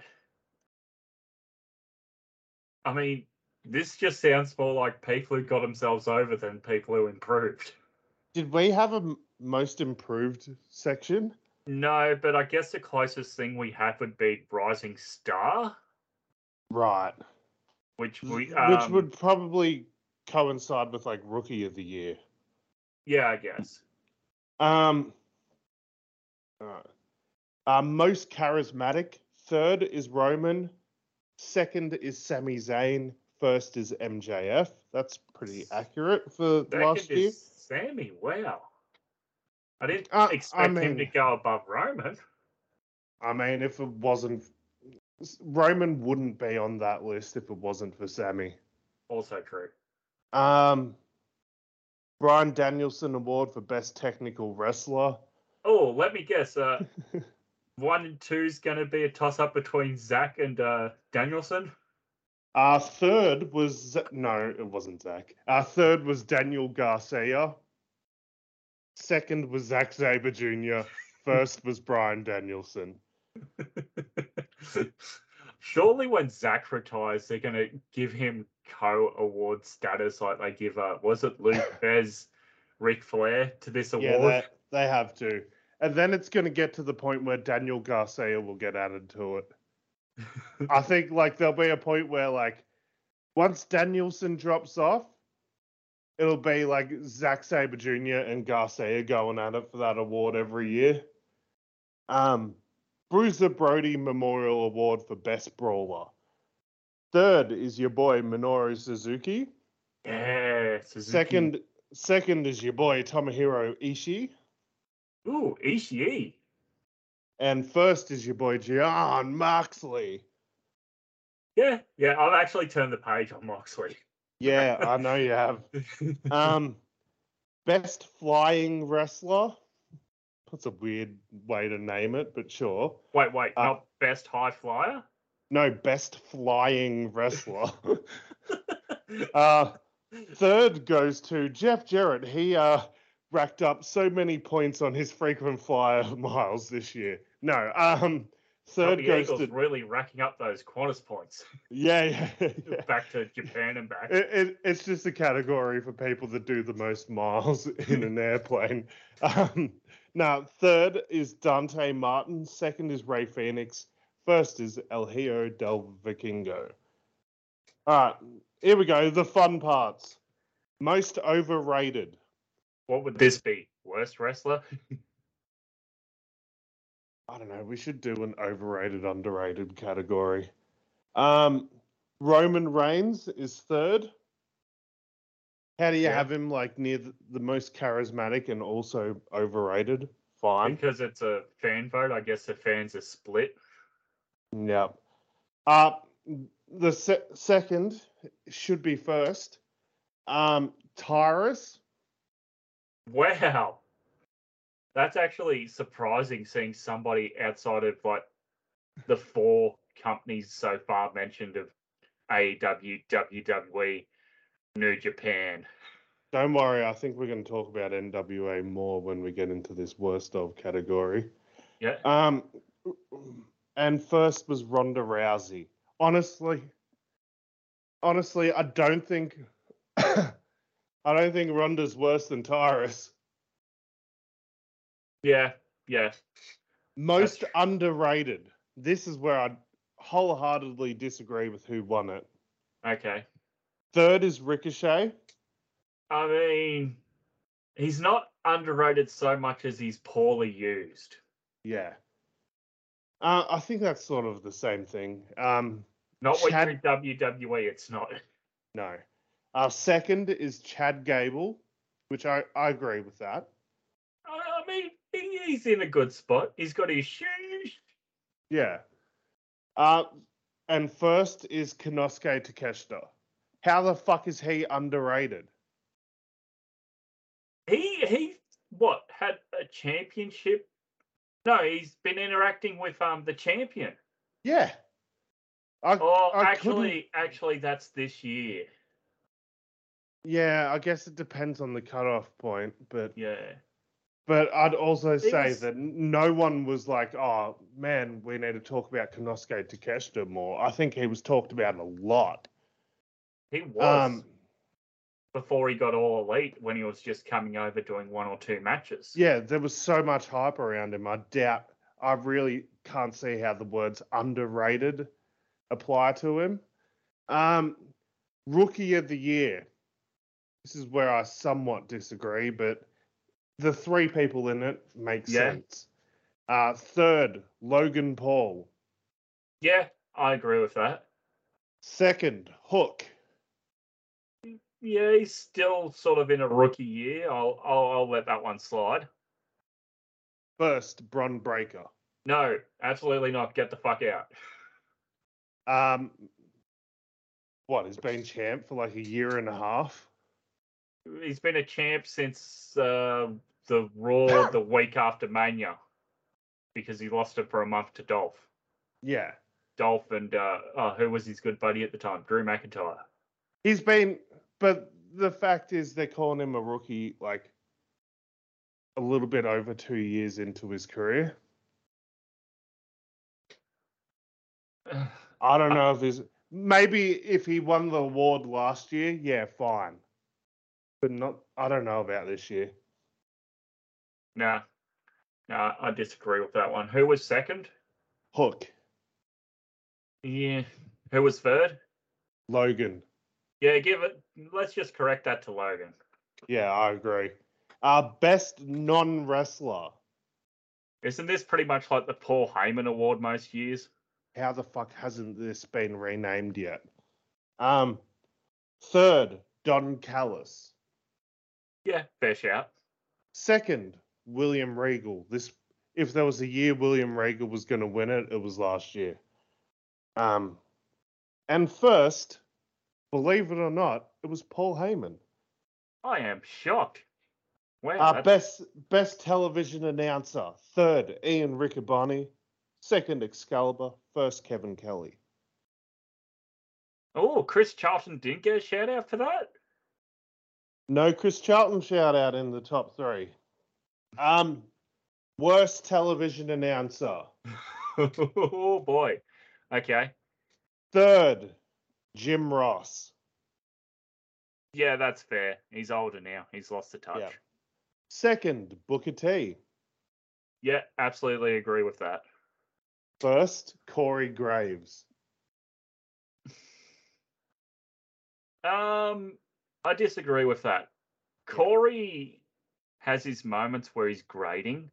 I mean, this just sounds more like people who got themselves over than people who improved. Did we have a most improved section? No, but I guess the closest thing we had would be Rising Star. Right. Which would probably coincide with, like, Rookie of the Year. Yeah, I guess. Most charismatic. Third is Roman. Second is Sami Zayn. First is MJF. That's pretty accurate for last year. Sammy, wow. I didn't expect him to go above Roman. I mean, if it wasn't... Roman wouldn't be on that list if it wasn't for Sammy. Also true. Bryan Danielson Award for Best Technical Wrestler. Oh, let me guess. 1 and 2 is going to be a toss-up between Zach and Danielson. Third was... No, it wasn't Zach. Third was Daniel Garcia. Second was Zack Sabre Jr. First was Bryan Danielson. Surely when Zach retires, they're going to give him co-award status like they give was it Luke Bez, Ric Flair to this award? Yeah, they have to. And then it's going to get to the point where Daniel Garcia will get added to it. I think, like, there'll be a point where, like, once Danielson drops off, it'll be, like, Zack Sabre Jr. and Garcia going at it for that award every year. Bruiser Brody Memorial Award for Best Brawler. Third is your boy Minoru Suzuki. Yeah, Suzuki. Second is your boy Tomohiro Ishii. Ooh, Ishii. And first is your boy Jon Moxley. Yeah, I've actually turned the page on Moxley. Yeah, I know you have. Best Flying Wrestler. That's a weird way to name it, but sure. Wait, not Best High Flyer? No, Best Flying Wrestler. Third goes to Jeff Jarrett. He... racked up so many points on his frequent flyer miles this year. No, third goes to... really racking up those Qantas points. Yeah. Back to Japan and back. It's just a category for people that do the most miles in an airplane. Now, third is Dante Martin. Second is Rey Fenix. First is El Hijo del Vikingo. All right, here we go. The fun parts. Most overrated. What would this be? Worst wrestler? I don't know. We should do an overrated, underrated category. Roman Reigns is third. How do you have him, like, near the most charismatic and also overrated? Fine. Because it's a fan vote. I guess the fans are split. Yep. The second should be first. Tyrus. Wow. That's actually surprising, seeing somebody outside of like the four companies so far mentioned of AEW, WWE, New Japan. Don't worry, I think we're going to talk about NWA more when we get into this worst of category. Yeah. And first was Ronda Rousey. Honestly, I don't think Ronda's worse than Tyrus. Yeah. Most underrated. This is where I wholeheartedly disagree with who won it. Okay. Third is Ricochet. I mean, he's not underrated so much as he's poorly used. Yeah. I think that's sort of the same thing. Not when you're in WWE, it's not. No. Second is Chad Gable, which I agree with that. I mean, he's in a good spot. He's got his shoes. Yeah. And first is Konosuke Takeshita. How the fuck is he underrated? He had a championship? No, he's been interacting with the champion. Yeah. Actually, that's this year. Yeah, I guess it depends on the cutoff point, but yeah. But I'd also say that no one was like, oh, man, we need to talk about Konosuke Takeshita more. I think he was talked about a lot. He was. Before he got all elite, when he was just coming over doing one or two matches. Yeah, there was so much hype around him. I really can't see how the words underrated apply to him. Rookie of the Year. This is where I somewhat disagree, but the three people in it make sense. Third, Logan Paul. Yeah, I agree with that. Second, Hook. Yeah, he's still sort of in a rookie year. I'll let that one slide. First, Bron Breakker. No, absolutely not. Get the fuck out. He's been champ for like a year and a half? He's been a champ since the Raw the week after Mania, because he lost it for a month to Dolph. Yeah. Dolph and who was his good buddy at the time? Drew McIntyre. He's been... But the fact is they're calling him a rookie like a little bit over 2 years into his career. I don't know if he's... Maybe if he won the award last year, yeah, fine. But not. I don't know about this year. Nah, I disagree with that one. Who was second? Hook. Yeah. Who was third? Logan. Yeah, let's just correct that to Logan. Yeah, I agree. Best non-wrestler. Isn't this pretty much like the Paul Heyman Award most years? How the fuck hasn't this been renamed yet? Third, Don Callis. Yeah, fair shout. Second, William Regal. If there was a year William Regal was going to win it, it was last year. And first... Believe it or not, it was Paul Heyman. I am shocked. Wow. Best television announcer. Third, Ian Riccoboni. Second, Excalibur. First, Kevin Kelly. Oh, Chris Charlton didn't get a shout-out for that? No Chris Charlton shout-out in the top three. Worst television announcer. Oh, boy. Okay. Third... Jim Ross. Yeah, that's fair. He's older now. He's lost the touch. Yeah. Second, Booker T. Yeah, absolutely agree with that. First, Corey Graves. I disagree with that. Corey has his moments where he's grating,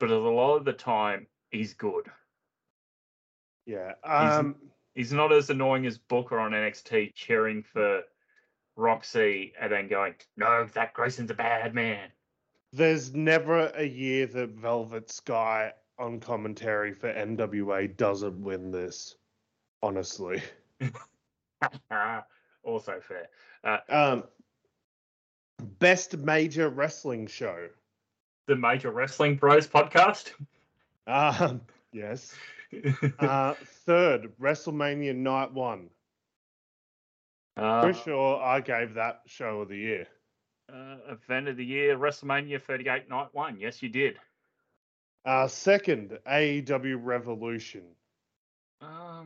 but a lot of the time, he's good. Yeah. He's not as annoying as Booker on NXT cheering for Roxy and then going, no, that Grayson's a bad man. There's never a year that Velvet Sky on commentary for NWA doesn't win this, honestly. Also fair. Best major wrestling show. the Major Wrestling Bros podcast. Yes. Third, WrestleMania Night 1. Pretty sure I gave that show of the year. Event of the year, WrestleMania 38 Night 1. Yes, you did. Second, AEW Revolution. I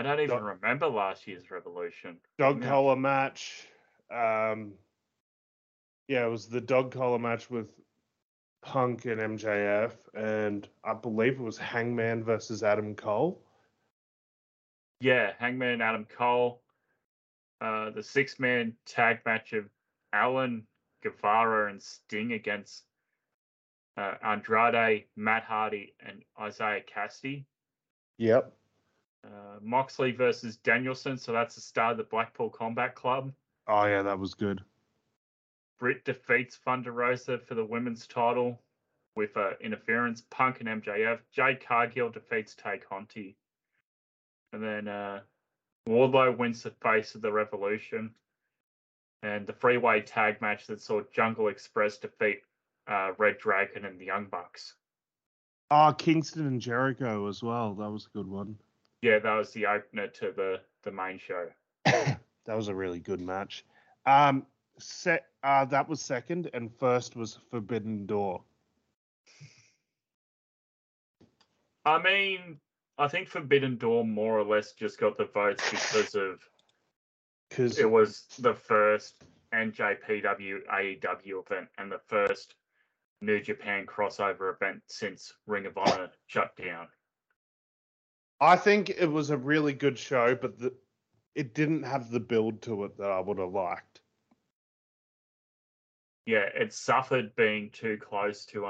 don't even remember last yee's Revolution. Dog collar match. Yeah, it was the dog collar match with Punk and MJF, and I believe it was Hangman versus Adam Cole. Yeah, Hangman, Adam Cole. The six-man tag match of Alan, Guevara, and Sting against Andrade, Matt Hardy, and Isaiah Cassidy. Yep. Moxley versus Danielson, so that's the start of the Blackpool Combat Club. Oh, yeah, that was good. Britt defeats Thunder Rosa for the women's title with interference. Punk and MJF. Jade Cargill defeats Tay Conti. And then Wardlow wins the face of the Revolution. And the three-way tag match that saw Jungle Express defeat Red Dragon and the Young Bucks. Oh, Kingston and Jericho as well. That was a good one. Yeah, that was the opener to the main show. That was a really good match. That was second, and first was Forbidden Door. I mean, I think Forbidden Door more or less just got the votes because it was the first NJPW AEW event and the first New Japan crossover event since Ring of Honor shut down. I think it was a really good show, but it didn't have the build to it that I would have liked. Yeah, it suffered being too close to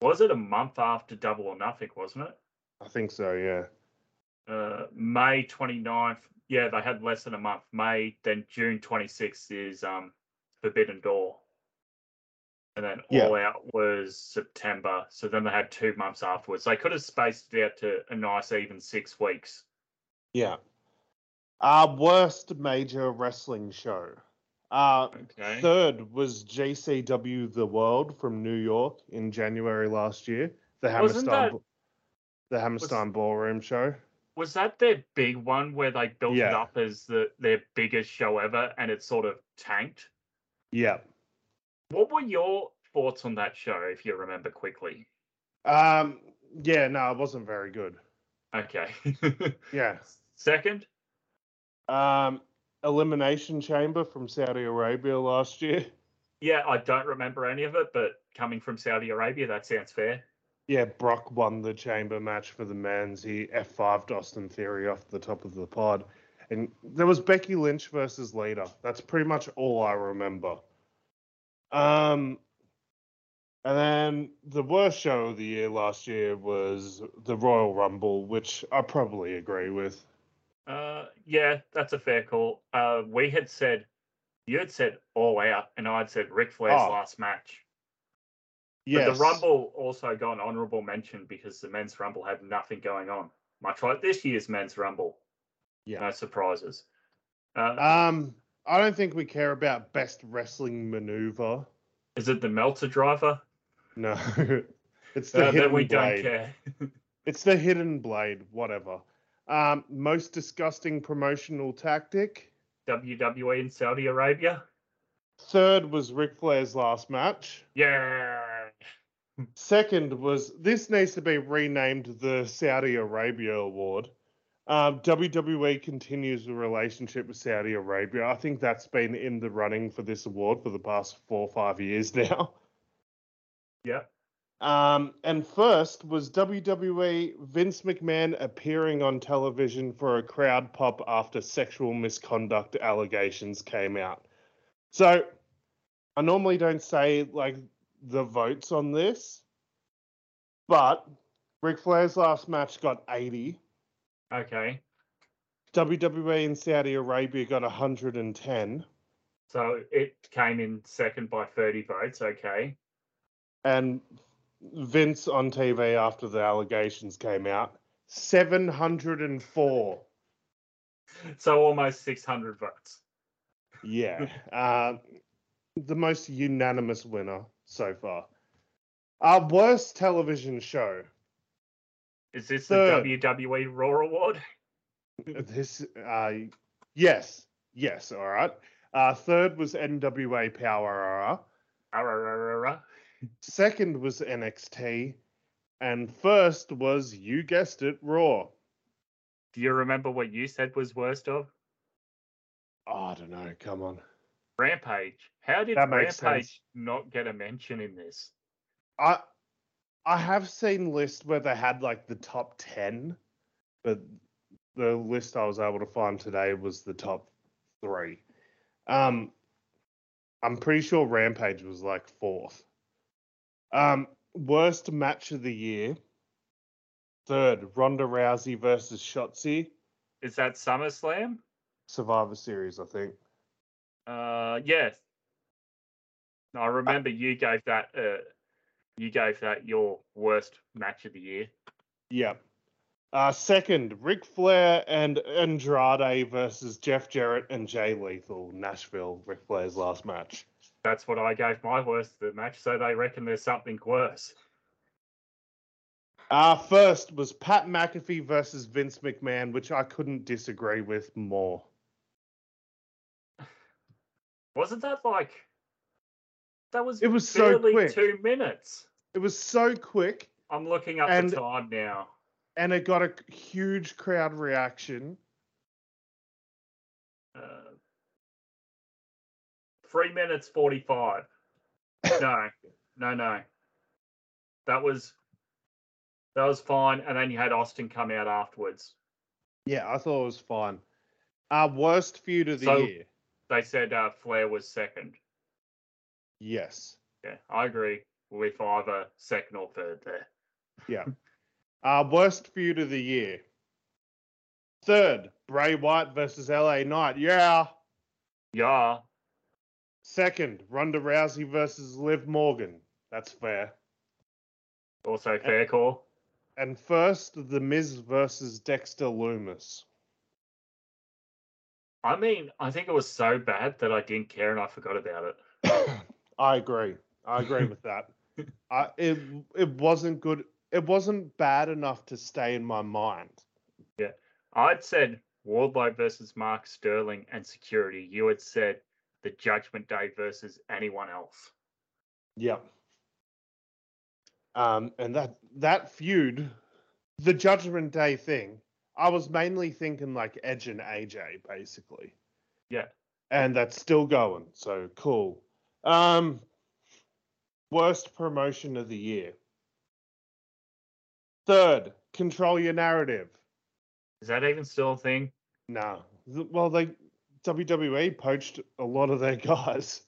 was it a month after Double or Nothing, wasn't it? I think so, yeah. May 29th. Yeah, they had less than a month. May, then June 26th is Forbidden Door. And then All Out was September. So then they had 2 months afterwards. They could have spaced it out to a nice even 6 weeks. Yeah. Worst major wrestling show. Okay. Third was GCW The World from New York in January last year. The Hammerstein Ballroom show. Was that their big one where they built it up as their biggest show ever and it sort of tanked? Yeah. What were your thoughts on that show, if you remember quickly? Yeah, no, it wasn't very good. Okay. Yeah. Second? Elimination Chamber from Saudi Arabia last year. Yeah, I don't remember any of it, but coming from Saudi Arabia, that sounds fair. Yeah, Brock won the chamber match for the men's. He F5'd Austin Theory off the top of the pod. And there was Becky Lynch versus Lita. That's pretty much all I remember. And then the worst show of the year last year was the Royal Rumble, which I probably agree with. Yeah, that's a fair call. You had said All Out, and I'd said Ric Flair's last match. Yes. But the Rumble also got an honourable mention because the men's Rumble had nothing going on, much like this year's men's Rumble. Yeah, no surprises. I don't think we care about best wrestling maneuver. Is it the Meltzer driver? No, it's the hidden blade. Don't care. It's the hidden blade. Whatever. Most disgusting promotional tactic. WWE in Saudi Arabia. Third was Ric Flair's last match. Yeah. Second was, this needs to be renamed the Saudi Arabia Award. WWE continues the relationship with Saudi Arabia. I think that's been in the running for this award for the past 4 or 5 years now. Yeah. And first was WWE Vince McMahon appearing on television for a crowd pop after sexual misconduct allegations came out. So I normally don't say the votes on this, but Ric Flair's last match got 80. Okay. WWE in Saudi Arabia got 110. So it came in second by 30 votes, okay. And Vince on TV after the allegations came out, 704. So almost 600 votes. Yeah. The most unanimous winner. so far. Our worst television show. Is this the WWE Raw Award? This, yes, all right. Third was NWA Power Hour. Second was NXT. And first was, you guessed it, Raw. Do you remember what you said was worst of? Oh, I don't know. Come on. Rampage. How did Rampage not get a mention in this? I have seen lists where they had, like, the top 10, but the list I was able to find today was the top 3. I'm pretty sure Rampage was, like, 4th. Worst match of the year. 3rd, Ronda Rousey versus Shotzi. Is that SummerSlam? Survivor Series, I think. Yes. I remember you gave that your worst match of the year. Yeah. 2nd, Ric Flair and Andrade versus Jeff Jarrett and Jay Lethal, Nashville, Ric Flair's last match. That's what I gave my worst of the match, so they reckon there's something worse. 1st was Pat McAfee versus Vince McMahon, which I couldn't disagree with more. Wasn't that like... It was barely so quick. 2 minutes. It was so quick. I'm looking up the time now. And it got a huge crowd reaction. 3 minutes 45. No. That was fine. And then you had Austin come out afterwards. Yeah, I thought it was fine. Our worst feud of the year. They said Flair was 2nd. Yes. Yeah, I agree with either 2nd or 3rd there. Yeah. Worst feud of the year. 3rd, Bray Wyatt versus LA Knight. Yeah. Yeah. 2nd, Ronda Rousey versus Liv Morgan. That's fair. Also fair call. And 1st, The Miz versus Dexter Loomis. I mean, I think it was so bad that I didn't care and I forgot about it. I agree with that. It wasn't good. It wasn't bad enough to stay in my mind. Yeah. I'd said Wardlow versus Mark Sterling and security. You had said the Judgment Day versus anyone else. Yep. And that feud, the Judgment Day thing, I was mainly thinking like Edge and AJ, basically. Yeah. And that's still going, so cool. Worst promotion of the year. 3rd, Control Your Narrative. Is that even still a thing? No. Well, WWE poached a lot of their guys.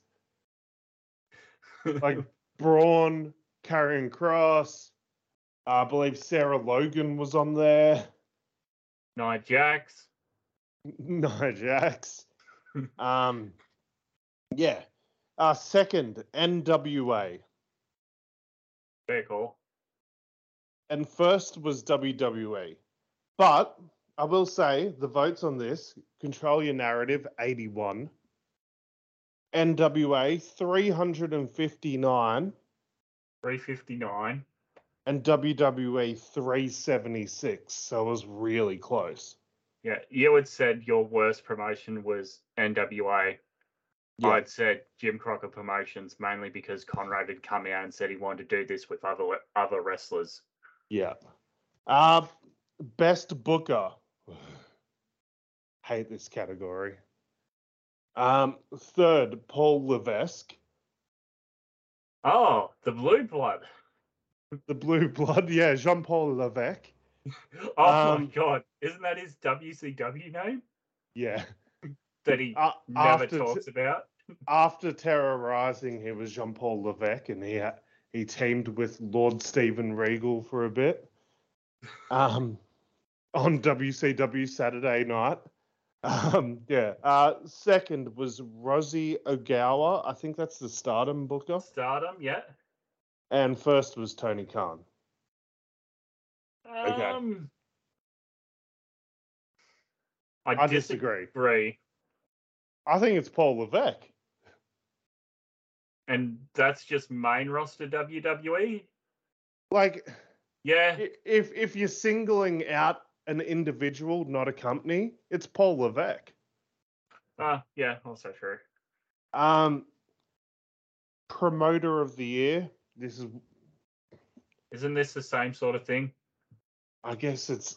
Like Braun, Karrion Kross. I believe Sarah Logan was on there. Nia Jax. Yeah. 2nd, NWA. Very cool. And 1st was WWE. But I will say the votes on this, Control Your Narrative, 81. NWA, 359. 359. And WWE, 376. So it was really close. Yeah, you had said your worst promotion was NWA. Yeah. I'd said Jim Crockett Promotions, mainly because Conrad had come out and said he wanted to do this with other wrestlers. Yeah. Best Booker. Hate this category. 3rd, Paul Levesque. Oh, the Blue Blood. The Blue Blood, yeah, Jean-Paul Levesque. Oh, my God. Isn't that his WCW name? Yeah. That he never talks about? After Terrorizing, he was Jean-Paul Levesque, and he teamed with Lord Steven Regal for a bit on WCW Saturday night. 2nd was Rosie Ogawa. I think that's the Stardom booker. Stardom, yeah. And 1st was Tony Khan. Okay. I disagree. I think it's Paul Levesque. And that's just main roster WWE? Like, yeah. If you're singling out an individual, not a company, it's Paul Levesque. Yeah, also true. Promoter of the year. This is... Isn't this the same sort of thing? I guess it's...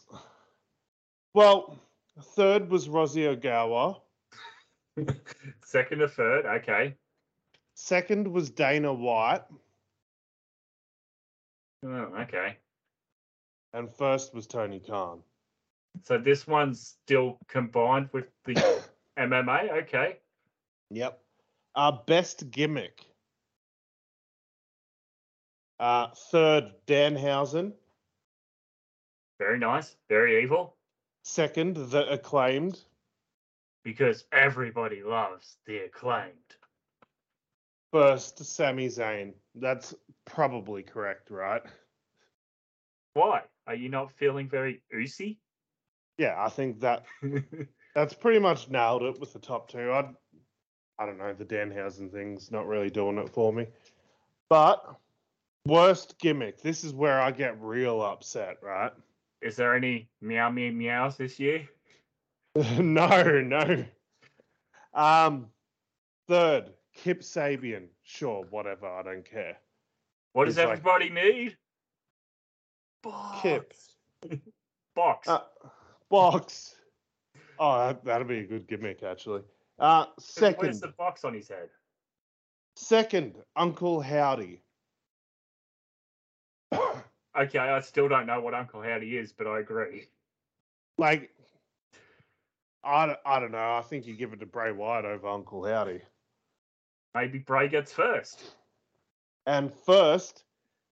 Well, third was Rosie Ogawa. Second or third, okay. Second was Dana White. Oh, okay. And first was Tony Khan. So this one's still combined with the MMA, okay. Yep. Best gimmick. Third, Danhausen. Very nice. Very evil. Second, The Acclaimed. Because everybody loves The Acclaimed. First, Sami Zayn. That's probably correct, right? Why? Are you not feeling very oozy? Yeah, I think that that's pretty much nailed it with the top two. I don't know. The Danhausen thing's not really doing it for me. But... worst gimmick. This is where I get real upset, right? Is there any meow, meow, meows this year? No. Third, Kip Sabian. Sure, whatever, I don't care. What does everybody need? Box. Kip. Box. Box. Oh, that'll be a good gimmick, actually. Second. Where's the box on his head? Second, Uncle Howdy. Okay, I still don't know what Uncle Howdy is, but I agree. Like, I don't know. I think you give it to Bray Wyatt over Uncle Howdy. Maybe Bray gets first. And first,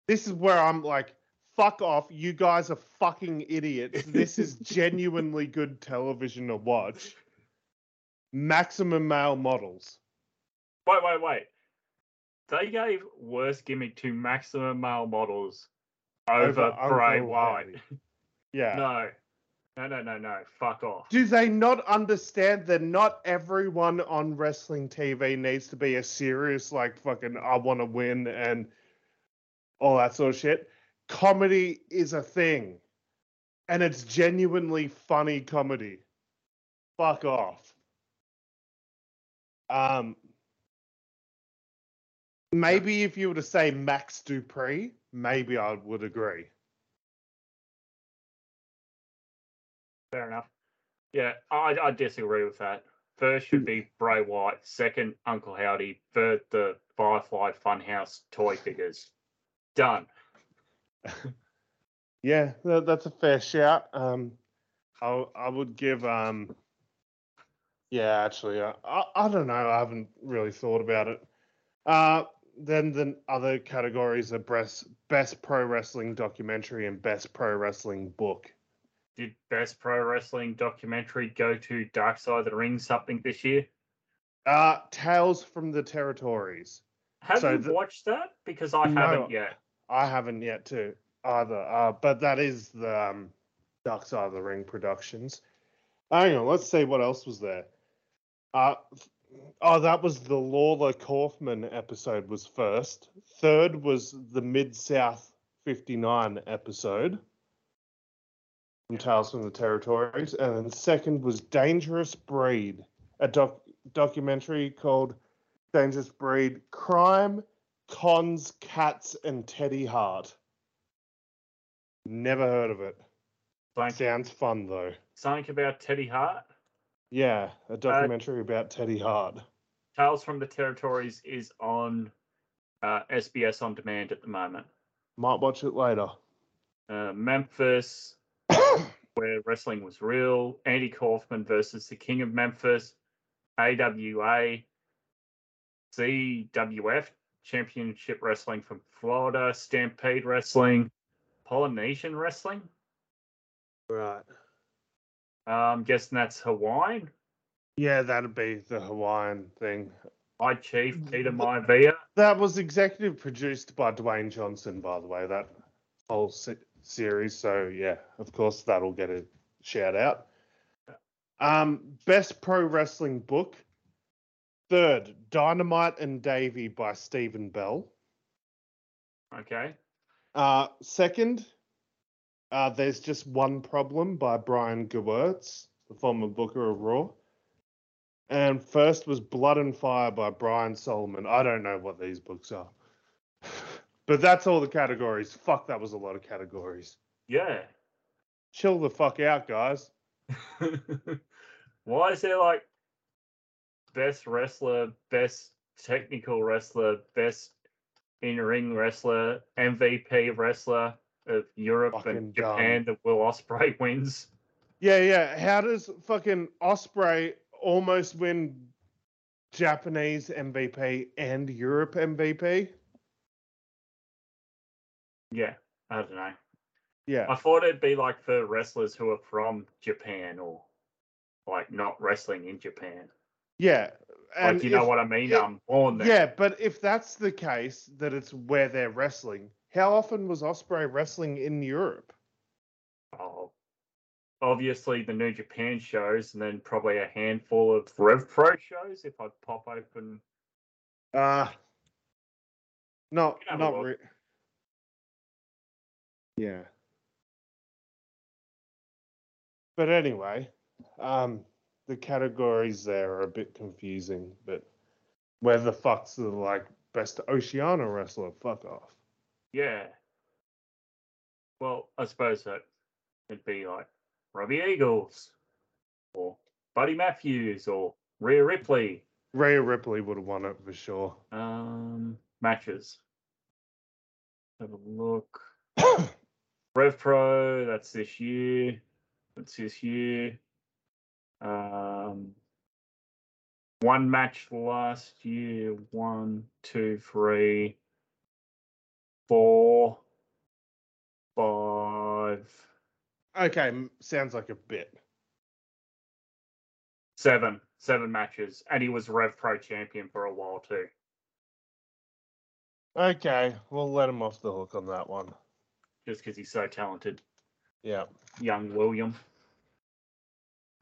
this is where I'm like, fuck off. You guys are fucking idiots. This is genuinely good television to watch. Maximum Male Models. Wait. They gave worst gimmick to Maximum Male Models. Over Bray Wyatt. Yeah. No. Fuck off. Do they not understand that not everyone on wrestling TV needs to be a serious, like, fucking I want to win and all that sort of shit? Comedy is a thing. And it's genuinely funny comedy. Fuck off. Maybe if you were to say Max Dupree, maybe I would agree. Fair enough. Yeah, I disagree with that. First should be Bray Wyatt. Second, Uncle Howdy. Third, the Firefly Funhouse toy figures. Done. Yeah, that's a fair shout. I would give... yeah, actually, I don't know. I haven't really thought about it. Then the other categories are best pro wrestling documentary and best pro wrestling book. Did best pro wrestling documentary go to Dark Side of the Ring something this year? Tales from the Territories. Have you watched that? Because I haven't yet. I haven't yet too either. But that is the Dark Side of the Ring Productions. Hang on, let's see what else was there. Oh, that was the Lawler Kaufman episode was first. Third was the Mid-South 59 episode from Tales from the Territories. And then second was Dangerous Breed, a documentary called Dangerous Breed, Crime, Cons, Cats, and Teddy Hart. Never heard of it. Sounds fun, though. Something about Teddy Hart? Yeah, a documentary about Teddy Hart. Tales from the Territories is on SBS On Demand at the moment. Might watch it later. Memphis, Where Wrestling Was Real. Andy Kaufman versus the King of Memphis. AWA. CWF, Championship Wrestling from Florida. Stampede Wrestling. Polynesian Wrestling. Right. I'm guessing that's Hawaiian. Yeah, that'd be the Hawaiian thing. Hi, Chief Peter Maivia. That was executive produced by Dwayne Johnson, by the way, that whole series. So, yeah, of course, that'll get a shout out. Best pro wrestling book. Third, Dynamite and Davey by Stephen Bell. Okay. Second, There's Just One Problem by Brian Gewirtz, the former booker of Raw. And first was Blood and Fire by Brian Solomon. I don't know what these books are. But that's all the categories. Fuck, that was a lot of categories. Yeah. Chill the fuck out, guys. Why is there like best wrestler, best technical wrestler, best in-ring wrestler, MVP wrestler of Europe fucking and Japan dumb. That Will Ospreay wins? Yeah. How does fucking Ospreay almost win Japanese MVP and Europe MVP? Yeah, I don't know. Yeah. I thought it'd be like for wrestlers who are from Japan or like not wrestling in Japan. Yeah. And like, you know what I mean? I'm born there. Yeah, but if that's the case, that it's where they're wrestling, how often was Ospreay wrestling in Europe? Oh, obviously the New Japan shows and then probably a handful of Rev Pro shows if I'd pop open. Not really. Yeah. But anyway, the categories there are a bit confusing, but where the fuck's the like best Oceania wrestler? Fuck off. Yeah. Well, I suppose that it'd be like Robbie Eagles or Buddy Matthews or Rhea Ripley. Rhea Ripley would have won it for sure. Matches. Have a look. Rev Pro, that's this year. One match last year. 1, 2, 3, 4, 5. Okay, sounds like a bit. 7 matches. And he was Rev Pro champion for a while too. Okay, we'll let him off the hook on that one. Just because he's so talented. Yeah. Young William.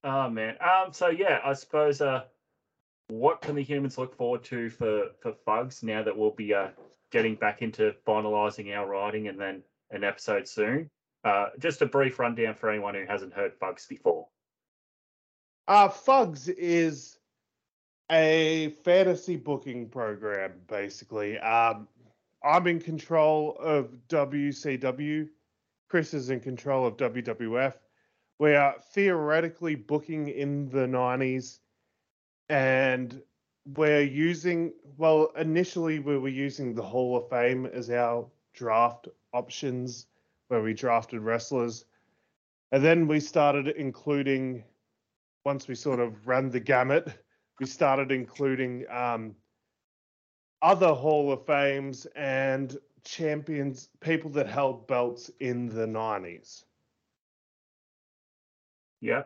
Oh, man. I suppose what can the humans look forward to for Fugs now that we'll be getting back into finalising our writing and then an episode soon? Just a brief rundown for anyone who hasn't heard Fugs before. Fugs is a fantasy booking program, basically. I'm in control of WCW. Chris is in control of WWF. We are theoretically booking in the 90s. And we're using, initially we were using the Hall of Fame as our draft options, where we drafted wrestlers. And then we started including, once we sort of ran the gamut, we started including other Hall of Fames and champions, people that held belts in the 90s. Yeah.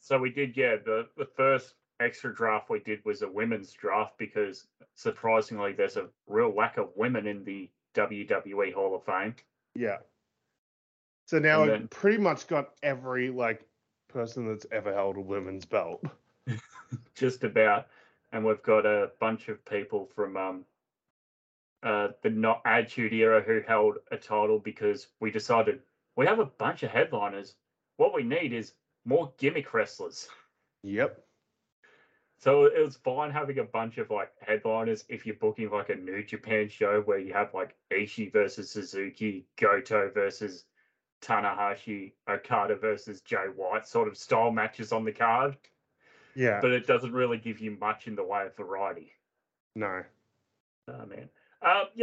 So we did, the first extra draft we did was a women's draft because, surprisingly, there's a real lack of women in the WWE Hall of Fame. Yeah. So now we've pretty much got every, person that's ever held a women's belt. Just about. And we've got a bunch of people from the not Attitude Era who held a title because we decided we have a bunch of headliners. What we need is more gimmick wrestlers. Yep. So it was fine having a bunch of headliners if you're booking a New Japan show where you have Ishii versus Suzuki, Goto versus Tanahashi, Okada versus Jay White sort of style matches on the card. Yeah. But it doesn't really give you much in the way of variety. No. Oh, man.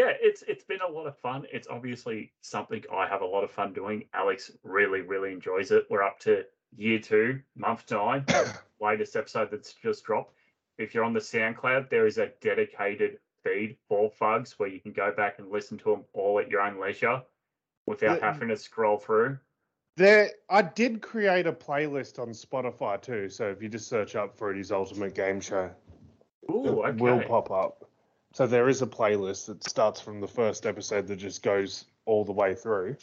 It's been a lot of fun. It's obviously something I have a lot of fun doing. Alex really, really enjoys it. We're up to year 2, month 9, latest episode that's just dropped. If you're on the SoundCloud, there is a dedicated feed for Fugs where you can go back and listen to them all at your own leisure without having to scroll through. I did create a playlist on Spotify too, so if you just search up Fruity's Ultimate Game Show, it will pop up. So there is a playlist that starts from the first episode that just goes all the way through.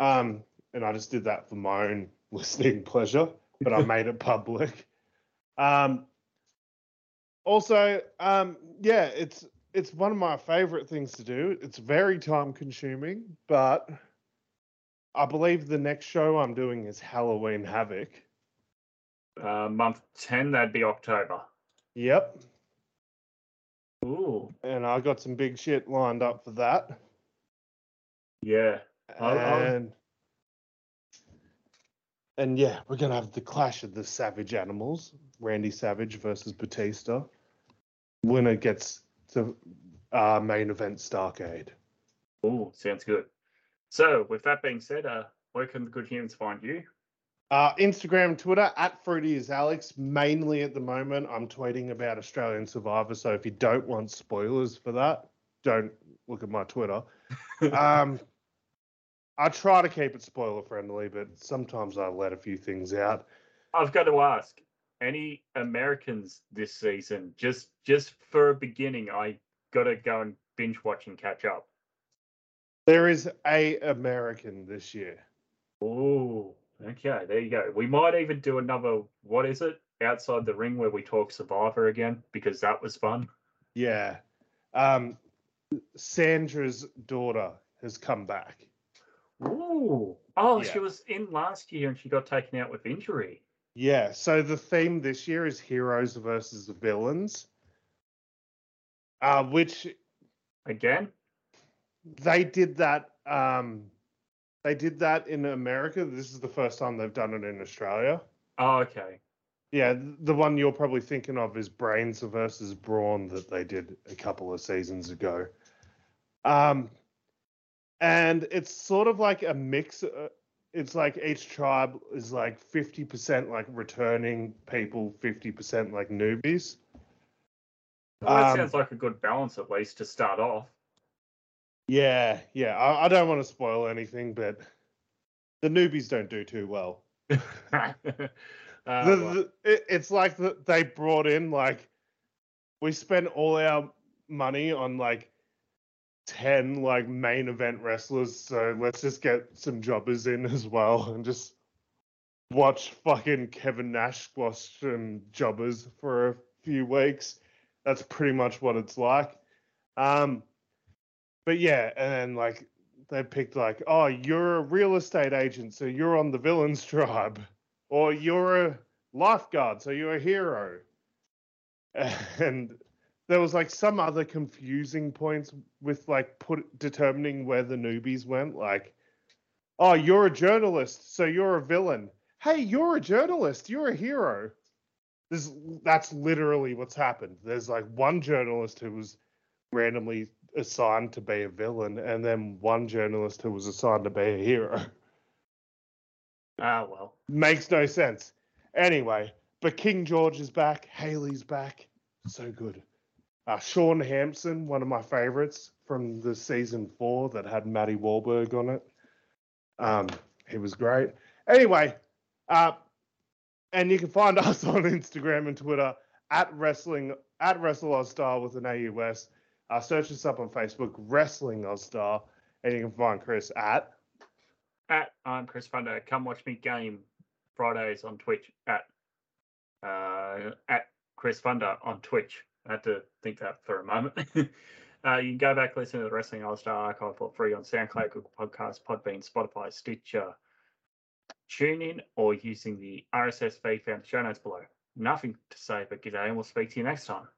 And I just did that for my own listening pleasure, but I made it public. Also, yeah, it's one of my favorite things to do. It's very time consuming, but I believe the next show I'm doing is Halloween Havoc. Month 10, that'd be October. Yep. Ooh. And I got some big shit lined up for that. Yeah. And yeah, we're going to have the clash of the Savage Animals, Randy Savage versus Batista. Winner gets the main event Starcade. Ooh, sounds good. So, with that being said, where can the good humans find you? Instagram, Twitter, at Fruity is Alex. Mainly at the moment, I'm tweeting about Australian Survivor, so if you don't want spoilers for that, don't look at my Twitter. I try to keep it spoiler-friendly, but sometimes I let a few things out. I've got to ask, any Americans this season? Just for a beginning, I got to go and binge-watch and catch up. There is a American this year. Ooh. Okay, there you go. We might even do another, what is it, Outside the Ring, where we talk Survivor again, because that was fun. Yeah. Sandra's daughter has come back. Ooh. Oh, yeah. She was in last year and she got taken out with injury. Yeah, so the theme this year is heroes versus the villains, which... Again? They did that in America. This is the first time they've done it in Australia. Oh, okay. Yeah, the one you're probably thinking of is Brains versus Brawn that they did a couple of seasons ago. And it's sort of like a mix. It's like each tribe is like 50% like returning people, 50% like newbies. Well, that sounds like a good balance, at least, to start off. Yeah. I don't want to spoil anything, but the newbies don't do too well. It's like they brought in, like, we spent all our money on, like, 10, like, main event wrestlers, so let's just get some jobbers in as well and just watch fucking Kevin Nash squash some jobbers for a few weeks. That's pretty much what it's like. But yeah, and then like they picked like, oh, you're a real estate agent, so you're on the villains tribe, or you're a lifeguard, so you're a hero. And there was like some other confusing points with like determining where the newbies went. Like, oh, you're a journalist, so you're a villain. Hey, you're a journalist, you're a hero. That's literally what's happened. There's like one journalist who was randomly assigned to be a villain, and then one journalist who was assigned to be a hero. Ah, well. Makes no sense. Anyway, but King George is back. Haley's back. So good. Sean Hampson, one of my favorites from the season 4 that had Matty Wahlberg on it. He was great. Anyway, and you can find us on Instagram and Twitter at WrestleOzStar with an AUS. Search us up on Facebook, Wrestling Ozstar, and you can find Chris at... I'm Chris Funder. Come watch me game Fridays on Twitch at Chris Funder on Twitch. I had to think that for a moment. You can go back, listen to the Wrestling Ozstar archive for free on SoundCloud, Google Podcasts, Podbean, Spotify, Stitcher, TuneIn, or using the RSS feed found in the show notes below. Nothing to say but g'day, and we'll speak to you next time.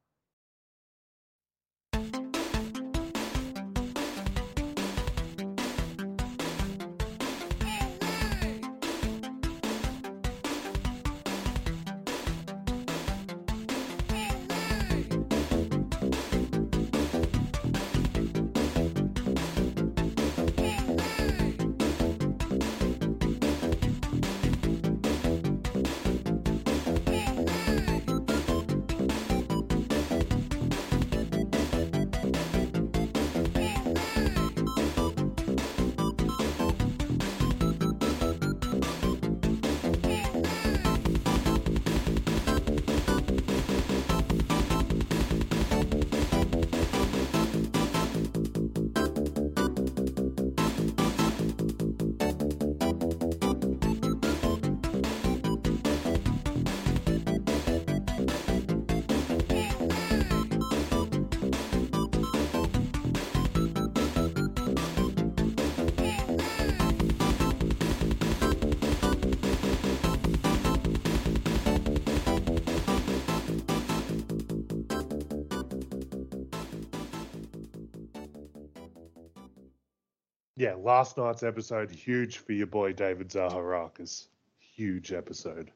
yeah, last night's episode, huge for your boy David Zaharakis. Huge episode.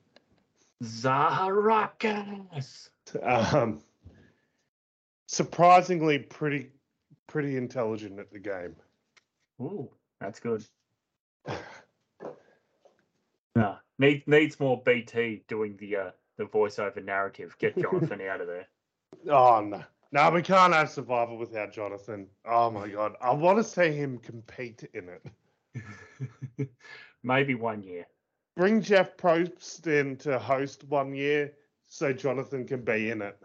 Zaharakis. Surprisingly pretty intelligent at the game. Ooh, that's good. Nah, needs more BT doing the voiceover narrative. Get Jonathan out of there. Oh, no. No, we can't have Survivor without Jonathan. Oh, my God. I want to see him compete in it. Maybe 1 year. Bring Jeff Probst in to host 1 year so Jonathan can be in it.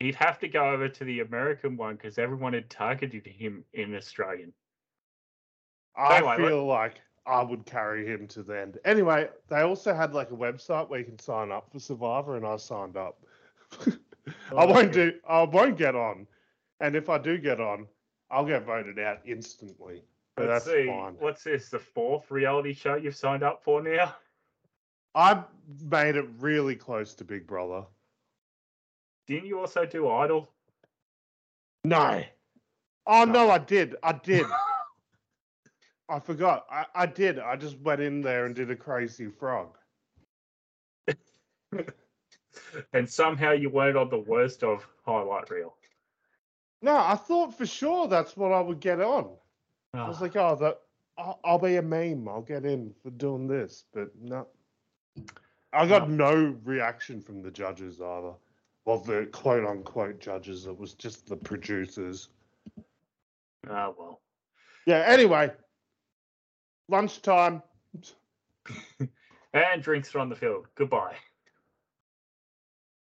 He'd have to go over to the American one because everyone had targeted him in Australian. I feel like I would carry him to the end. Anyway, they also had like a website where you can sign up for Survivor, and I signed up. I won't get on. And if I do get on, I'll get voted out instantly. But that's fine. What's this, the fourth reality show you've signed up for now? I've made it really close to Big Brother. Didn't you also do Idol? No. Oh, no, I did. I forgot. I did. I just went in there and did a crazy frog. And somehow you weren't on the worst of highlight reel. No, I thought for sure that's what I would get on. Oh. I was like, I'll be a meme. I'll get in for doing this. But no. I got no reaction from the judges either. Well, the quote-unquote judges. It was just the producers. Ah, well. Yeah, anyway. Lunchtime. And drinks are on the field. Goodbye.